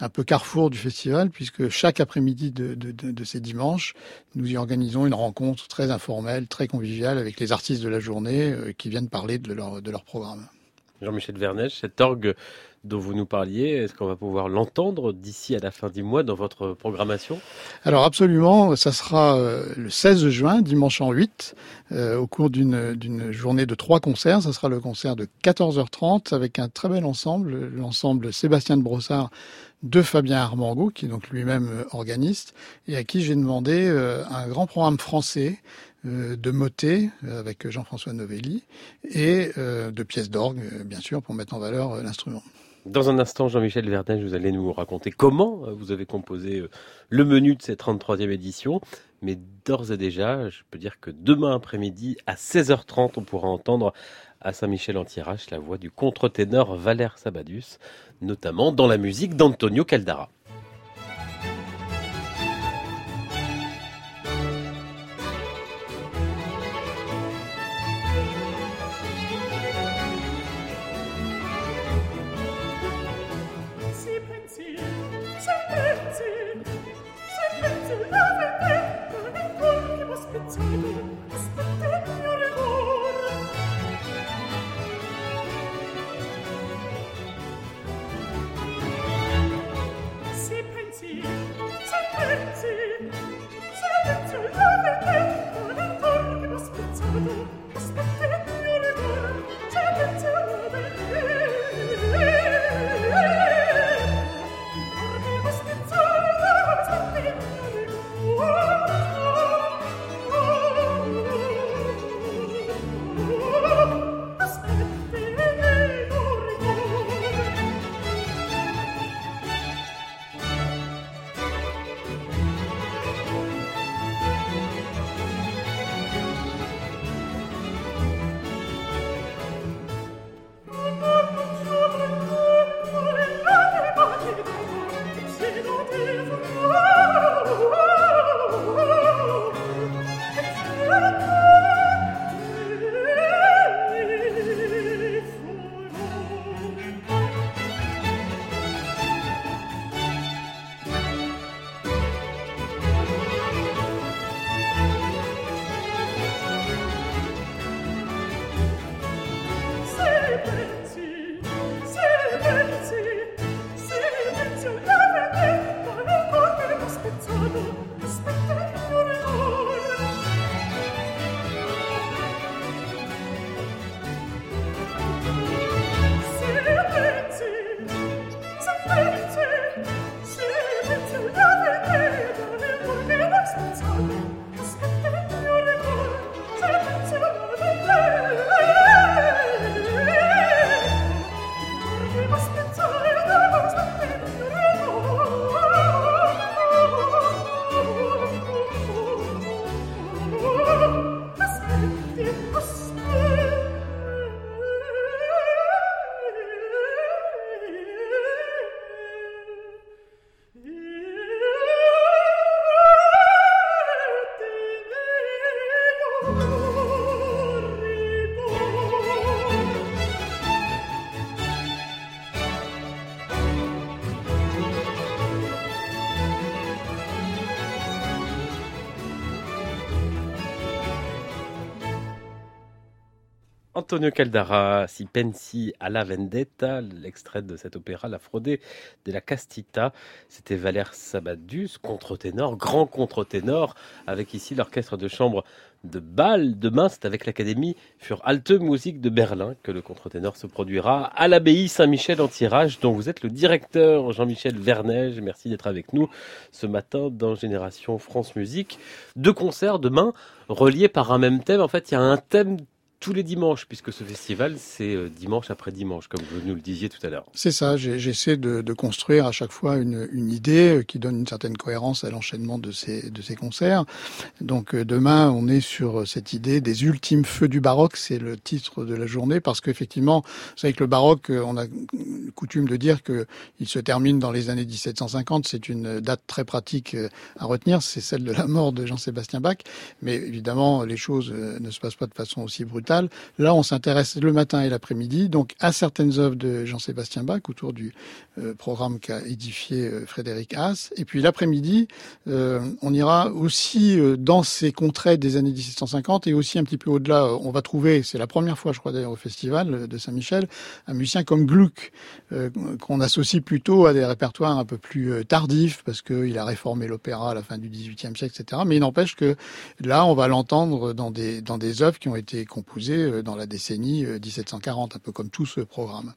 un peu carrefour du festival, puisque chaque après-midi de ces dimanches, nous y organisons une rencontre très informelle, très conviviale avec les artistes de la journée qui viennent parler de leur programme. Jean-Michel Vernèche, cet orgue dont vous nous parliez, est-ce qu'on va pouvoir l'entendre d'ici à la fin du mois dans votre programmation ? Alors absolument, ça sera le 16 juin, dimanche en 8, au cours d'une journée de 3 concerts. Ça sera le concert de 14h30 avec un très bel ensemble, l'ensemble Sébastien de Brossard de Fabien Armangaud, qui est donc lui-même organiste, et à qui j'ai demandé un grand programme français de motet avec Jean-François Novelli et de pièces d'orgue, bien sûr, pour mettre en valeur l'instrument. Dans un instant, Jean-Michel Vernèche, vous allez nous raconter comment vous avez composé le menu de cette 33e édition. Mais d'ores et déjà, je peux dire que demain après-midi, à 16h30, on pourra entendre à Saint-Michel-en-Thiérache la voix du contre-ténor Valère Sabadus, notamment dans la musique d'Antonio Caldara. Antonio Caldara, Si pensi alla vendetta, l'extrait de cet opéra La Frode della Castità. C'était Valère Sabadus, contre-ténor, grand contre-ténor, avec ici l'orchestre de chambre de Bâle. Demain, c'est avec l'Académie für Alte Musik de Berlin que le contre-ténor se produira à l'abbaye Saint-Michel-en-Thiérache, dont vous êtes le directeur, Jean-Michel Vernèche. Merci d'être avec nous ce matin dans Génération France Musique. Deux concerts demain reliés par un même thème. En fait, il y a un thème tous les dimanches, puisque ce festival, c'est dimanche après dimanche, comme vous nous le disiez tout à l'heure. C'est ça, j'essaie de construire à chaque fois une idée qui donne une certaine cohérence à l'enchaînement de ces concerts. Donc demain, on est sur cette idée des ultimes feux du baroque, c'est le titre de la journée, parce qu'effectivement, vous savez que le baroque, on a coutume de dire qu'il se termine dans les années 1750, c'est une date très pratique à retenir, c'est celle de la mort de Jean-Sébastien Bach, mais évidemment, les choses ne se passent pas de façon aussi brutale. Là, on s'intéresse le matin et l'après-midi donc à certaines œuvres de Jean-Sébastien Bach autour du programme qu'a édifié Frédéric Haas. Et puis l'après-midi, on ira aussi dans ces contrées des années 1750 et aussi un petit peu au-delà. On va trouver, c'est la première fois je crois d'ailleurs au festival de Saint-Michel, un musicien comme Gluck qu'on associe plutôt à des répertoires un peu plus tardifs parce qu'il a réformé l'opéra à la fin du XVIIIe siècle, etc. Mais il n'empêche que là, on va l'entendre dans des œuvres qui ont été composées dans la décennie 1740, un peu comme tout ce programme.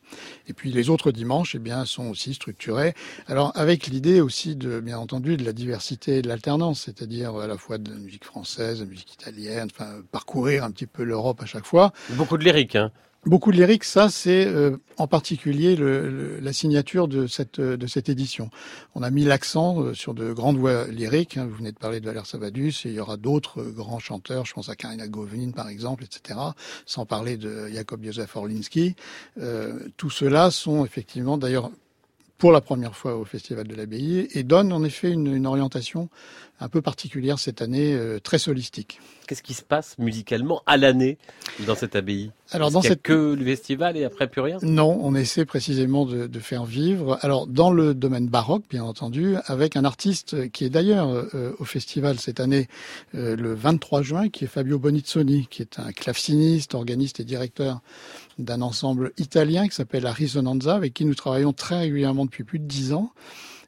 Et puis les autres dimanches, eh bien, sont aussi structurés. Alors avec l'idée aussi de, bien entendu, de la diversité et de l'alternance, c'est-à-dire à la fois de la musique française, de la musique italienne, enfin parcourir un petit peu l'Europe à chaque fois. Beaucoup de lyrique, hein. Beaucoup de lyriques, ça c'est en particulier la signature de cette édition. On a mis l'accent sur de grandes voix lyriques, hein, vous venez de parler de Valère Sabadus, et il y aura d'autres grands chanteurs, je pense à Karina Golovnin par exemple, etc. Sans parler de Jakob József Orlinski. Tout cela sont effectivement d'ailleurs pour la première fois au Festival de l'Abbaye et donne en effet une orientation un peu particulière cette année, très solistique. Qu'est-ce qui se passe musicalement à l'année dans cette abbaye ? Alors, dans cette... que le festival et après plus rien ? Non, on essaie précisément de faire vivre, alors dans le domaine baroque bien entendu, avec un artiste qui est d'ailleurs au festival cette année le 23 juin, qui est Fabio Bonizzoni, qui est un claveciniste, organiste et directeur d'un ensemble italien qui s'appelle la Risonanza, avec qui nous travaillons très régulièrement depuis plus de 10 ans,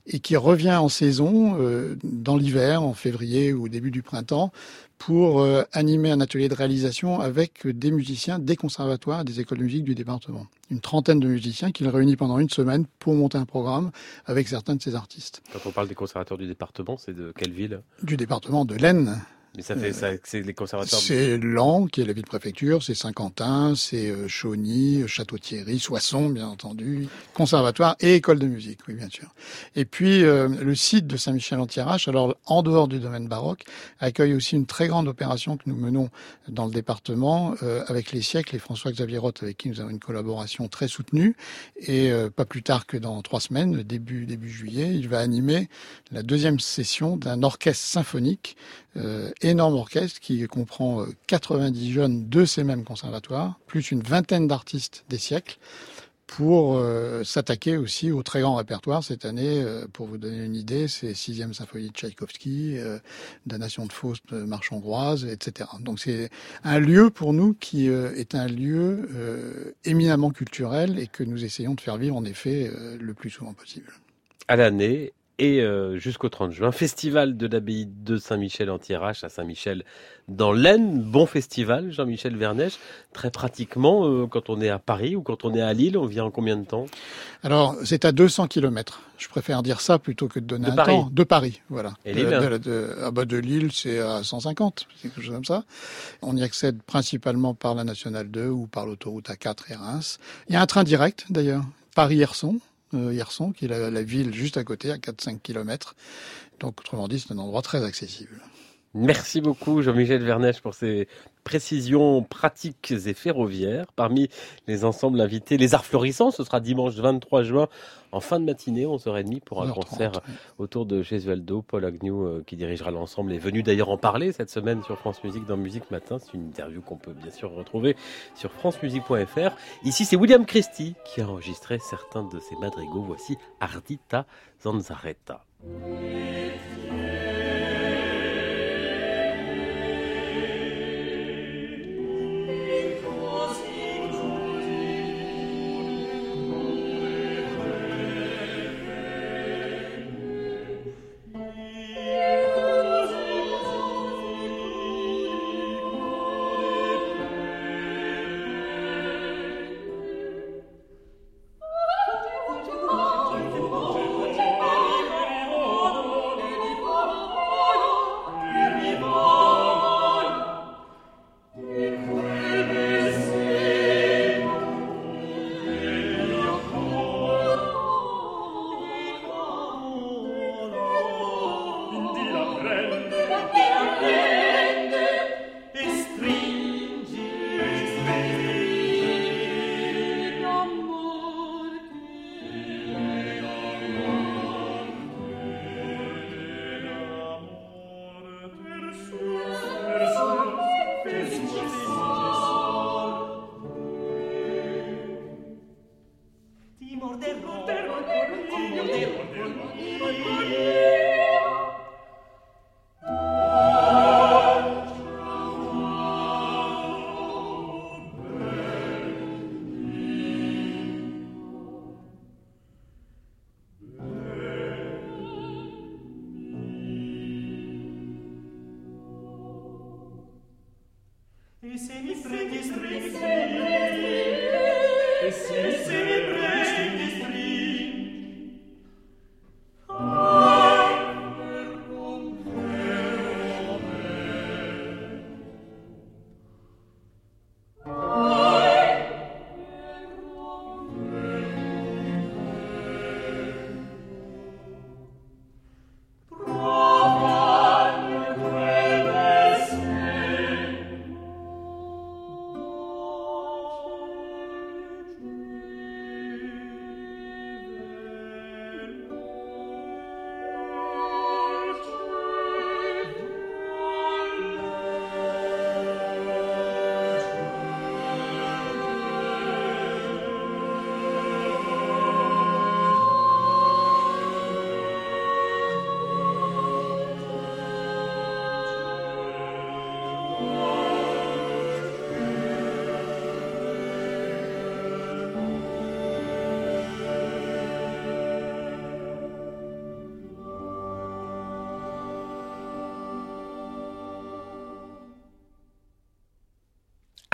et qui revient en saison dans l'hiver, en février ou au début du printemps, pour animer un atelier de réalisation avec des musiciens des conservatoires, des écoles de musique du département. Une trentaine de musiciens qu'il réunit pendant une semaine pour monter un programme avec certains de ses artistes. Quand on parle des conservatoires du département, c'est de quelle ville ? Du département de l'Aisne. Mais ça fait ça, c'est les conservatoires. C'est Laon, qui est la ville-préfecture, c'est Saint-Quentin, c'est Chauny, Château-Thierry, Soissons, bien entendu, conservatoire et école de musique, oui, bien sûr. Et puis, le site de Saint-Michel-en-Thiérache, alors en dehors du domaine baroque, accueille aussi une très grande opération que nous menons dans le département avec les siècles et François-Xavier Roth, avec qui nous avons une collaboration très soutenue. Et pas plus tard que dans 3 semaines, début juillet, il va animer la 2e session d'un orchestre symphonique, énorme orchestre qui comprend 90 jeunes de ces mêmes conservatoires, plus une vingtaine d'artistes des siècles, pour s'attaquer aussi au très grand répertoire cette année. Pour vous donner une idée, c'est 6e symphonie de Tchaïkovski, Damnation de Faust, Marche hongroise, etc. Donc c'est un lieu pour nous qui est un lieu éminemment culturel et que nous essayons de faire vivre en effet le plus souvent possible. À l'année et jusqu'au 30 juin, festival de l'abbaye de Saint-Michel-en-Thiérache à Saint-Michel dans l'Aisne. Bon festival, Jean-Michel Vernèche. Très pratiquement, quand on est à Paris ou quand on est à Lille, on vient en combien de temps ? Alors, c'est à 200 km. Je préfère dire ça plutôt que de donner un temps. De Paris, voilà. Et Lille, de Lille, c'est à 150, c'est quelque chose comme ça. On y accède principalement par la Nationale 2 ou par l'autoroute A4 et Reims. Il y a un train direct, d'ailleurs, Paris-Hirson. Hirson, qui est la ville juste à côté, à 4-5 km. Donc, autrement dit, c'est un endroit très accessible. Merci beaucoup, Jean-Michel Vernèche, pour ces précisions pratiques et ferroviaires. Parmi les ensembles invités, les Arts Florissants, ce sera dimanche 23 juin, en fin de matinée, 11h30, pour un concert autour de Gesualdo. Paul Agnew, qui dirigera l'ensemble, est venu d'ailleurs en parler cette semaine sur France Musique dans Musique Matin. C'est une interview qu'on peut bien sûr retrouver sur francemusique.fr. Ici, c'est William Christie qui a enregistré certains de ses madrigaux. Voici Ardita Zanzareta.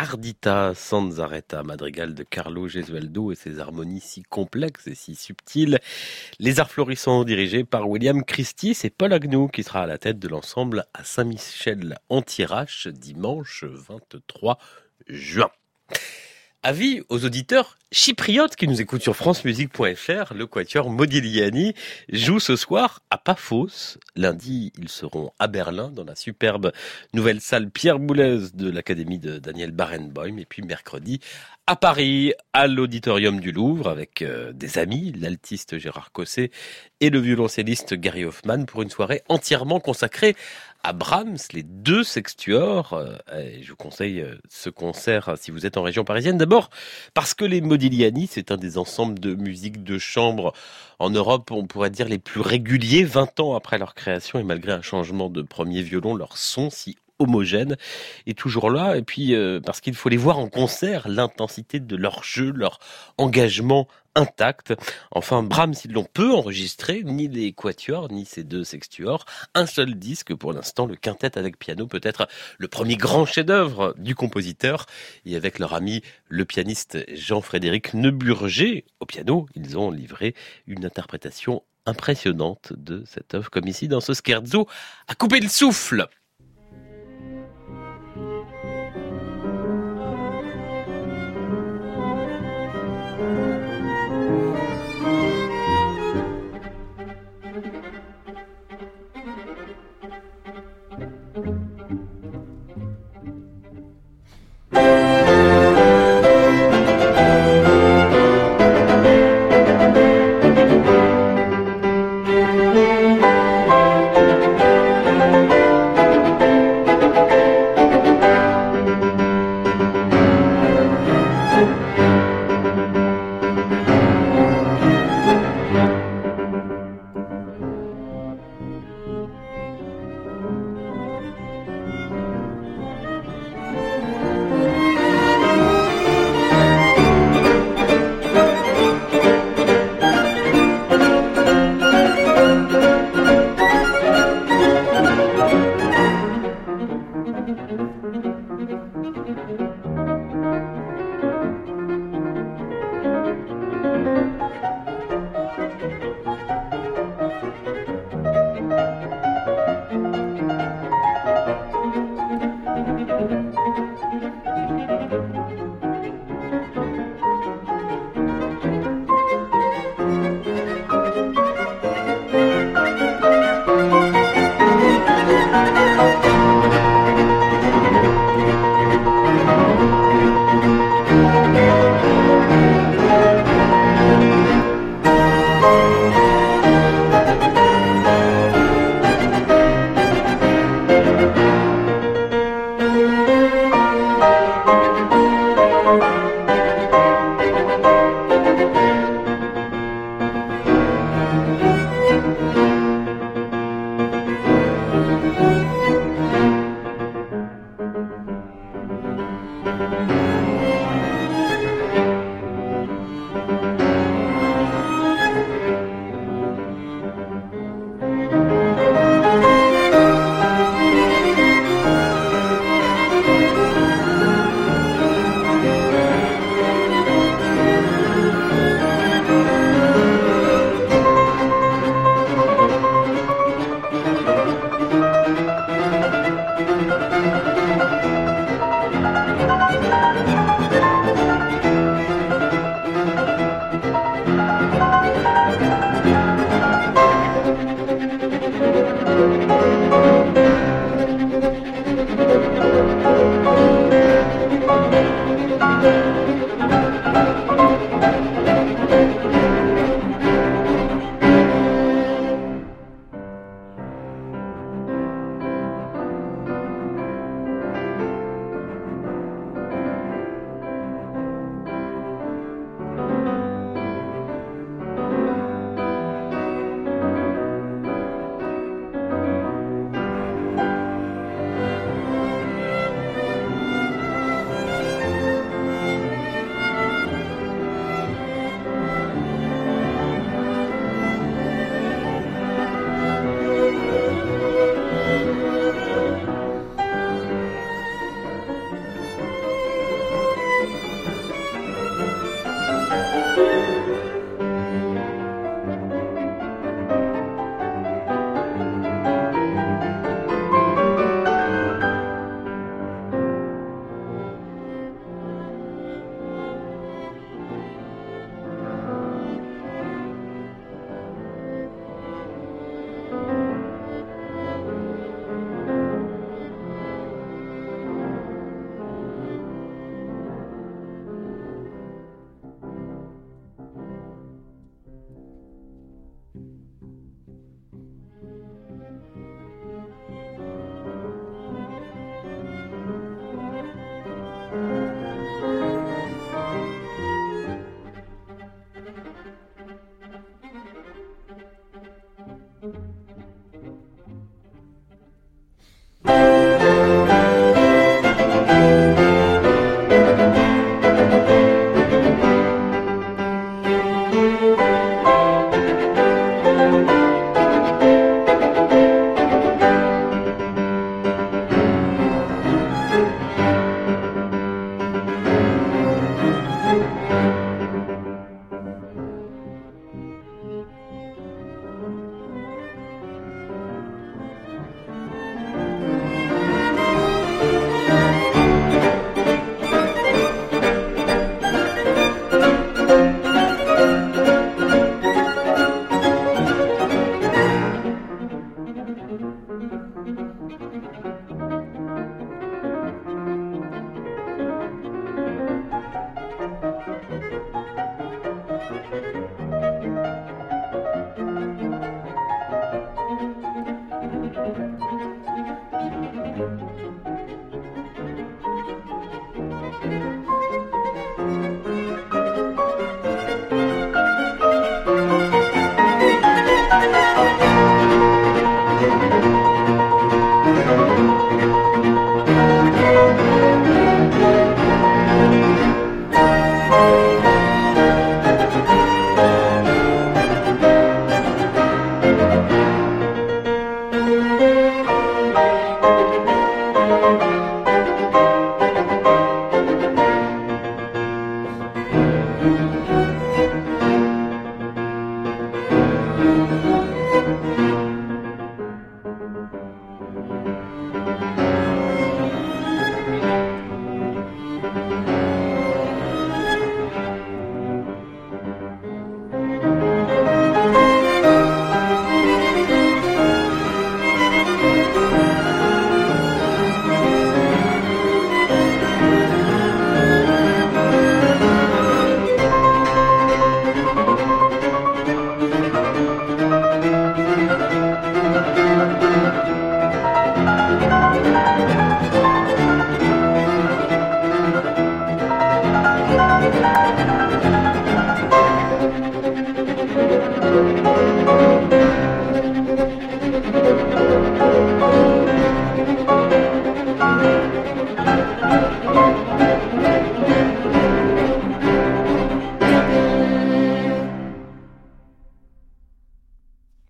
Ardita Sanzareta, madrigal de Carlo Gesualdo et ses harmonies si complexes et si subtiles. Les Arts Florissants, dirigés par William Christie, c'est Paul Agnew qui sera à la tête de l'ensemble à Saint-Michel-en-Thiérache dimanche 23 juin. Avis aux auditeurs chypriotes qui nous écoutent sur francemusique.fr, le quatuor Modigliani joue ce soir à Paphos. Lundi, ils seront à Berlin dans la superbe nouvelle salle Pierre Boulez de l'Académie de Daniel Barenboim. Et puis mercredi, à Paris, à l'Auditorium du Louvre, avec des amis, l'altiste Gérard Cossé et le violoncelliste Gary Hoffman, pour une soirée entièrement consacrée à Brahms, les deux sextuors. Et je vous conseille ce concert si vous êtes en région parisienne. D'abord, parce que les Modigliani, c'est un des ensembles de musique de chambre en Europe, on pourrait dire les plus réguliers, 20 ans après leur création, et malgré un changement de premier violon, leur son si homogène est toujours là. Et puis parce qu'il faut les voir en concert, l'intensité de leur jeu, leur engagement intact. Enfin, Brahms, si l'on peut enregistrer, ni les quatuors, ni ces deux sextuors. Un seul disque pour l'instant, le quintet avec piano, peut-être le premier grand chef-d'œuvre du compositeur. Et avec leur ami, le pianiste Jean-Frédéric Neuburger, au piano, ils ont livré une interprétation impressionnante de cette œuvre, comme ici dans ce scherzo à couper le souffle.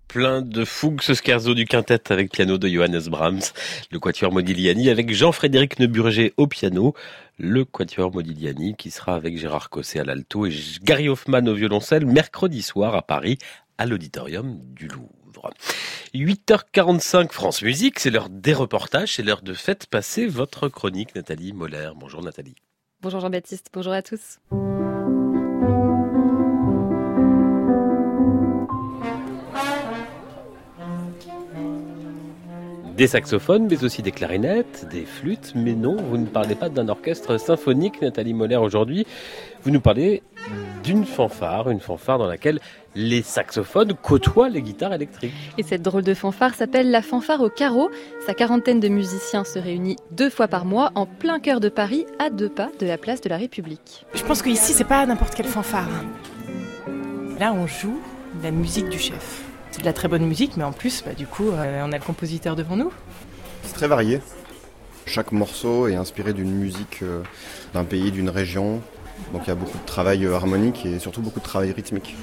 Plein de fougue, ce scherzo du quintet avec piano de Johannes Brahms, le quatuor Modigliani avec Jean-Frédéric Neuburger au piano, le quatuor Modigliani qui sera avec Gérard Cossé à l'alto et Gary Hoffmann au violoncelle mercredi soir à Paris à l'Auditorium du Louvre. 8h45, France Musique, c'est l'heure des reportages, c'est l'heure de fête passée. Votre chronique, Nathalie Moller. Bonjour Nathalie. Bonjour Jean-Baptiste, bonjour à tous. Des saxophones, mais aussi des clarinettes, des flûtes. Mais non, vous ne parlez pas d'un orchestre symphonique, Nathalie Moller, aujourd'hui. Vous nous parlez d'une fanfare, une fanfare dans laquelle les saxophones côtoient les guitares électriques. Et cette drôle de fanfare s'appelle la fanfare au carreau. Sa quarantaine de musiciens se réunit 2 fois par mois en plein cœur de Paris, à 2 pas de la place de la République. Je pense qu'ici, c'est pas n'importe quelle fanfare. Là, on joue la musique du chef. C'est de la très bonne musique, mais en plus, on a le compositeur devant nous. C'est très varié. Chaque morceau est inspiré d'une musique d'un pays, d'une région. Donc il y a beaucoup de travail harmonique et surtout beaucoup de travail rythmique.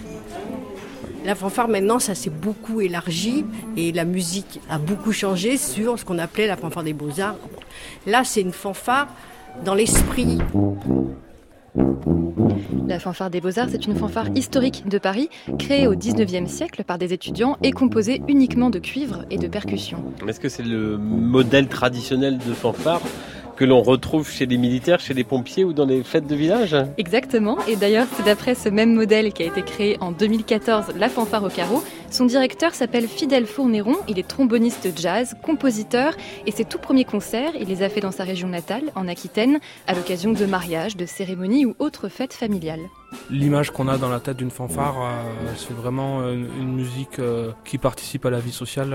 La fanfare, maintenant, ça s'est beaucoup élargi et la musique a beaucoup changé sur ce qu'on appelait la fanfare des beaux-arts. Là, c'est une fanfare dans l'esprit. La fanfare des Beaux-Arts, c'est une fanfare historique de Paris, créée au XIXe siècle par des étudiants et composée uniquement de cuivre et de percussions. Est-ce que c'est le modèle traditionnel de fanfare que l'on retrouve chez les militaires, chez les pompiers ou dans les fêtes de village? Exactement, et d'ailleurs c'est d'après ce même modèle qui a été créé en 2014, la fanfare au carreau. Son directeur s'appelle Fidèle Fournéron, il est tromboniste jazz, compositeur, et ses tout premiers concerts, il les a fait dans sa région natale, en Aquitaine, à l'occasion de mariages, de cérémonies ou autres fêtes familiales. L'image qu'on a dans la tête d'une fanfare, c'est vraiment une musique qui participe à la vie sociale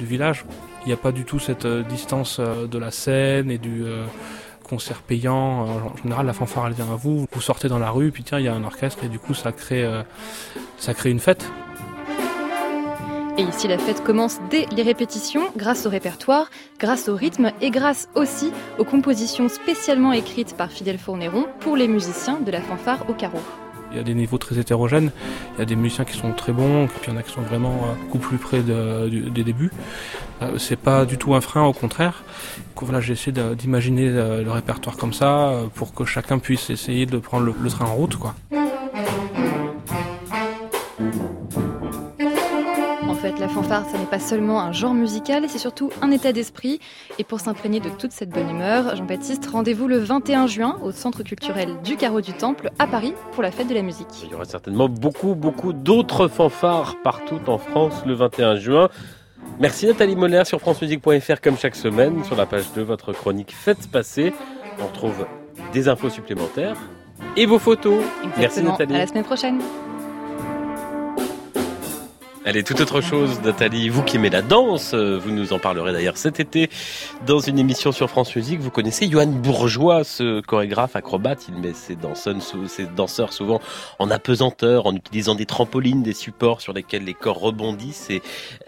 du village. Il n'y a pas du tout cette distance de la scène et du concert payant. En général, la fanfare, elle vient à vous. Vous sortez dans la rue, puis tiens, il y a un orchestre et du coup, ça crée une fête. Et ici, la fête commence dès les répétitions, grâce au répertoire, grâce au rythme et grâce aussi aux compositions spécialement écrites par Fidèle Fournéron pour les musiciens de la fanfare au carreau. Il y a des niveaux très hétérogènes, il y a des musiciens qui sont très bons, puis il y en a qui sont vraiment beaucoup plus près des débuts. C'est pas du tout un frein, au contraire. Voilà, j'ai essayé d'imaginer le répertoire comme ça pour que chacun puisse essayer de prendre le train en route, quoi. La fanfare, ça n'est pas seulement un genre musical, c'est surtout un état d'esprit. Et pour s'imprégner de toute cette bonne humeur, Jean-Baptiste, rendez-vous le 21 juin au Centre culturel du Carreau du Temple à Paris pour la fête de la musique. Il y aura certainement beaucoup d'autres fanfares partout en France le 21 juin. Merci Nathalie Moller sur francemusique.fr comme chaque semaine. Sur la page 2, votre chronique Fête passée. On retrouve des infos supplémentaires et vos photos. Exactement. Merci Nathalie. À la semaine prochaine. Allez, toute autre chose, Nathalie, vous qui aimez la danse, vous nous en parlerez d'ailleurs cet été dans une émission sur France Musique. Vous connaissez Yohan Bourgeois, ce chorégraphe acrobate. Il met ses danseurs souvent en apesanteur, en utilisant des trampolines, des supports sur lesquels les corps rebondissent et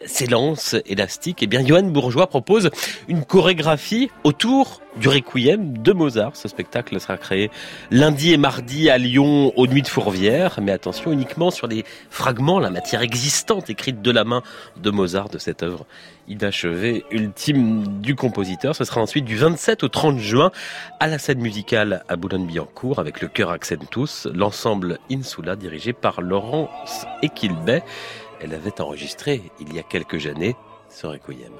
s'élancent élastiques. Eh bien, Yohan Bourgeois propose une chorégraphie autour du Requiem de Mozart. Ce spectacle sera créé lundi et mardi à Lyon, aux Nuits de Fourvière. Mais attention, uniquement sur les fragments, la matière existante écrite de la main de Mozart, de cette œuvre inachevée ultime du compositeur. Ce sera ensuite du 27 au 30 juin à la scène musicale à Boulogne-Billancourt avec le chœur Accentus, l'ensemble Insula dirigé par Laurence Equilbet. Elle avait enregistré il y a quelques années ce Requiem.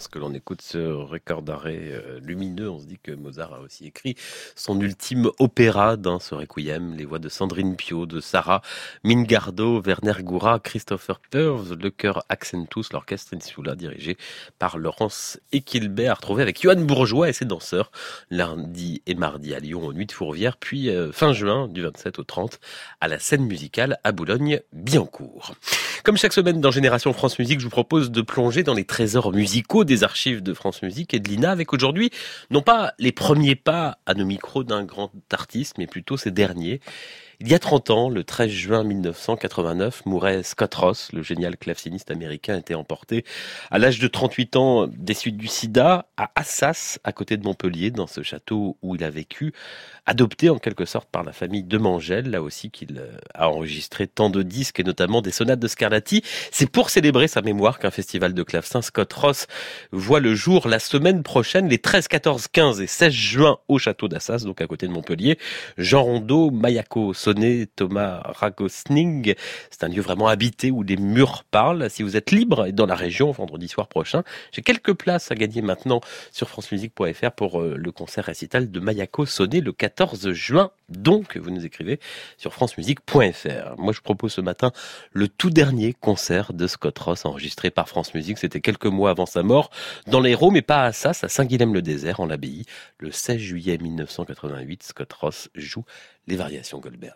lorsque l'on écoute ce record d'arrêt lumineux, on se dit que Mozart a aussi écrit son ultime opéra dans ce requiem, les voix de Sandrine Piau, de Sarah Mingardo, Werner Goura, Christopher Purves, le chœur Accentus, l'orchestre Insula dirigé par Laurence Equilbert, retrouvé avec Yoann Bourgeois et ses danseurs lundi et mardi à Lyon, aux Nuits de Fourvière, puis fin juin, du 27 au 30, à la Scène musicale à Boulogne-Billancourt. Comme chaque semaine dans Génération France Musique, je vous propose de plonger dans les trésors musicaux des archives de France Musique et de l'INA, avec aujourd'hui, non pas les premiers pas à nos micros d'un grand artiste, mais plutôt ses derniers. Il y a 30 ans, le 13 juin 1989, mourait Scott Ross, le génial claveciniste américain, était emporté à l'âge de 38 ans des suites du sida à Assas, à côté de Montpellier, dans ce château où il a vécu, adopté en quelque sorte par la famille de Mangel, là aussi qu'il a enregistré tant de disques et notamment des sonates de Scarlatti. C'est pour célébrer sa mémoire qu'un festival de clavecin Scott Ross voit le jour la semaine prochaine, les 13, 14, 15 et 16 juin au château d'Assas, donc à côté de Montpellier. Jean Rondeau, Mayako Thomas Ragosning. C'est un lieu vraiment habité où les murs parlent. Si vous êtes libre et dans la région vendredi soir prochain, j'ai quelques places à gagner maintenant sur francemusique.fr pour le concert récital de Mayako Sonnet le 14 juin. Donc, vous nous écrivez sur francemusique.fr. Moi, je vous propose ce matin le tout dernier concert de Scott Ross enregistré par France Musique. C'était quelques mois avant sa mort dans l'Hérault, mais pas à Assas, à Saint-Guilhem-le-Désert, en l'abbaye. Le 16 juillet 1988, Scott Ross joue les variations Goldberg.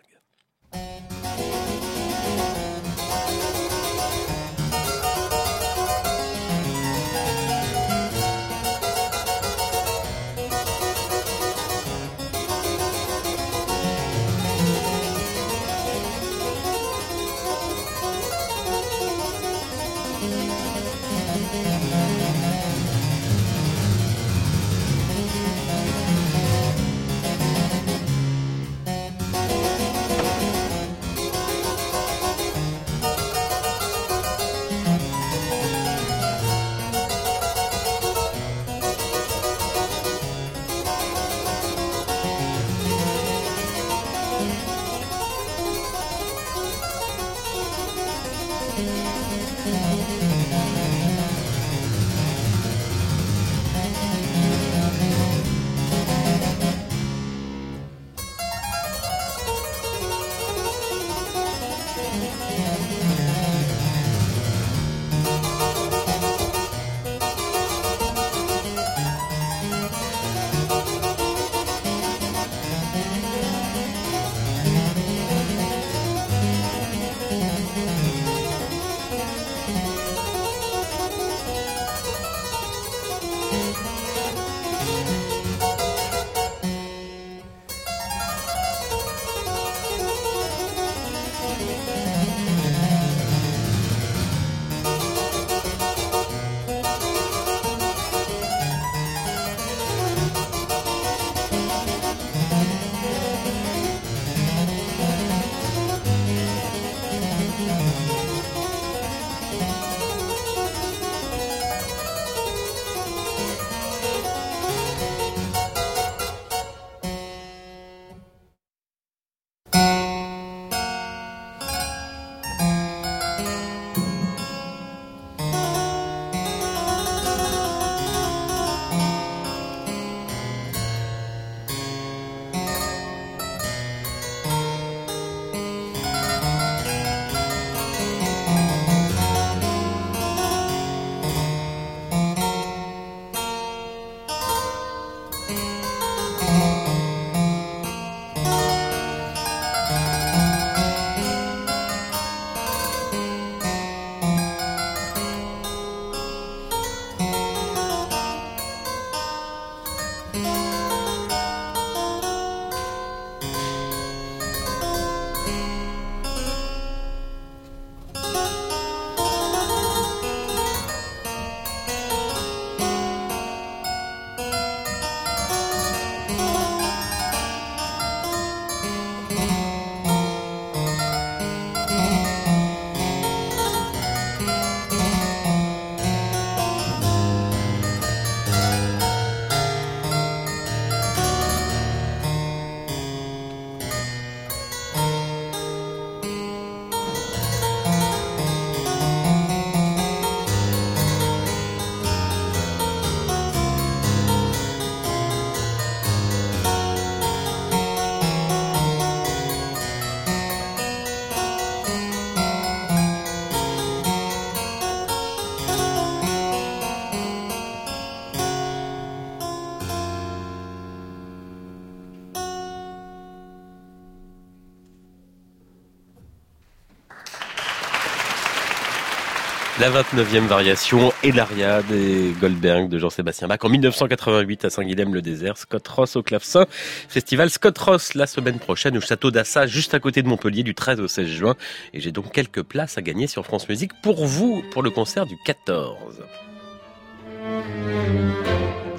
La 29e variation et l'aria des Goldberg de Jean-Sébastien Bach en 1988 à Saint-Guilhem-le-Désert. Scott Ross au clavecin. Festival Scott Ross la semaine prochaine au château d'Assa, juste à côté de Montpellier, du 13 au 16 juin. Et j'ai donc quelques places à gagner sur France Musique pour vous, pour le concert du 14.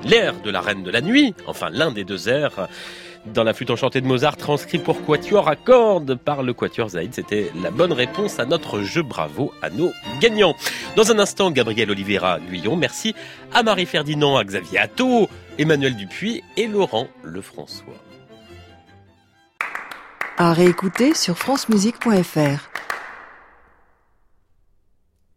L'air de la Reine de la Nuit, enfin l'un des deux airs, dans la flûte enchantée de Mozart, transcrit pour quatuor à cordes par le quatuor Zahid. C'était la bonne réponse à notre jeu. Bravo à nos gagnants. Dans un instant, Gabriel Oliveira-Guyon. Merci à Marie-Ferdinand, à Xavier Atto, Emmanuel Dupuis et Laurent Lefrançois. À réécouter sur francemusique.fr.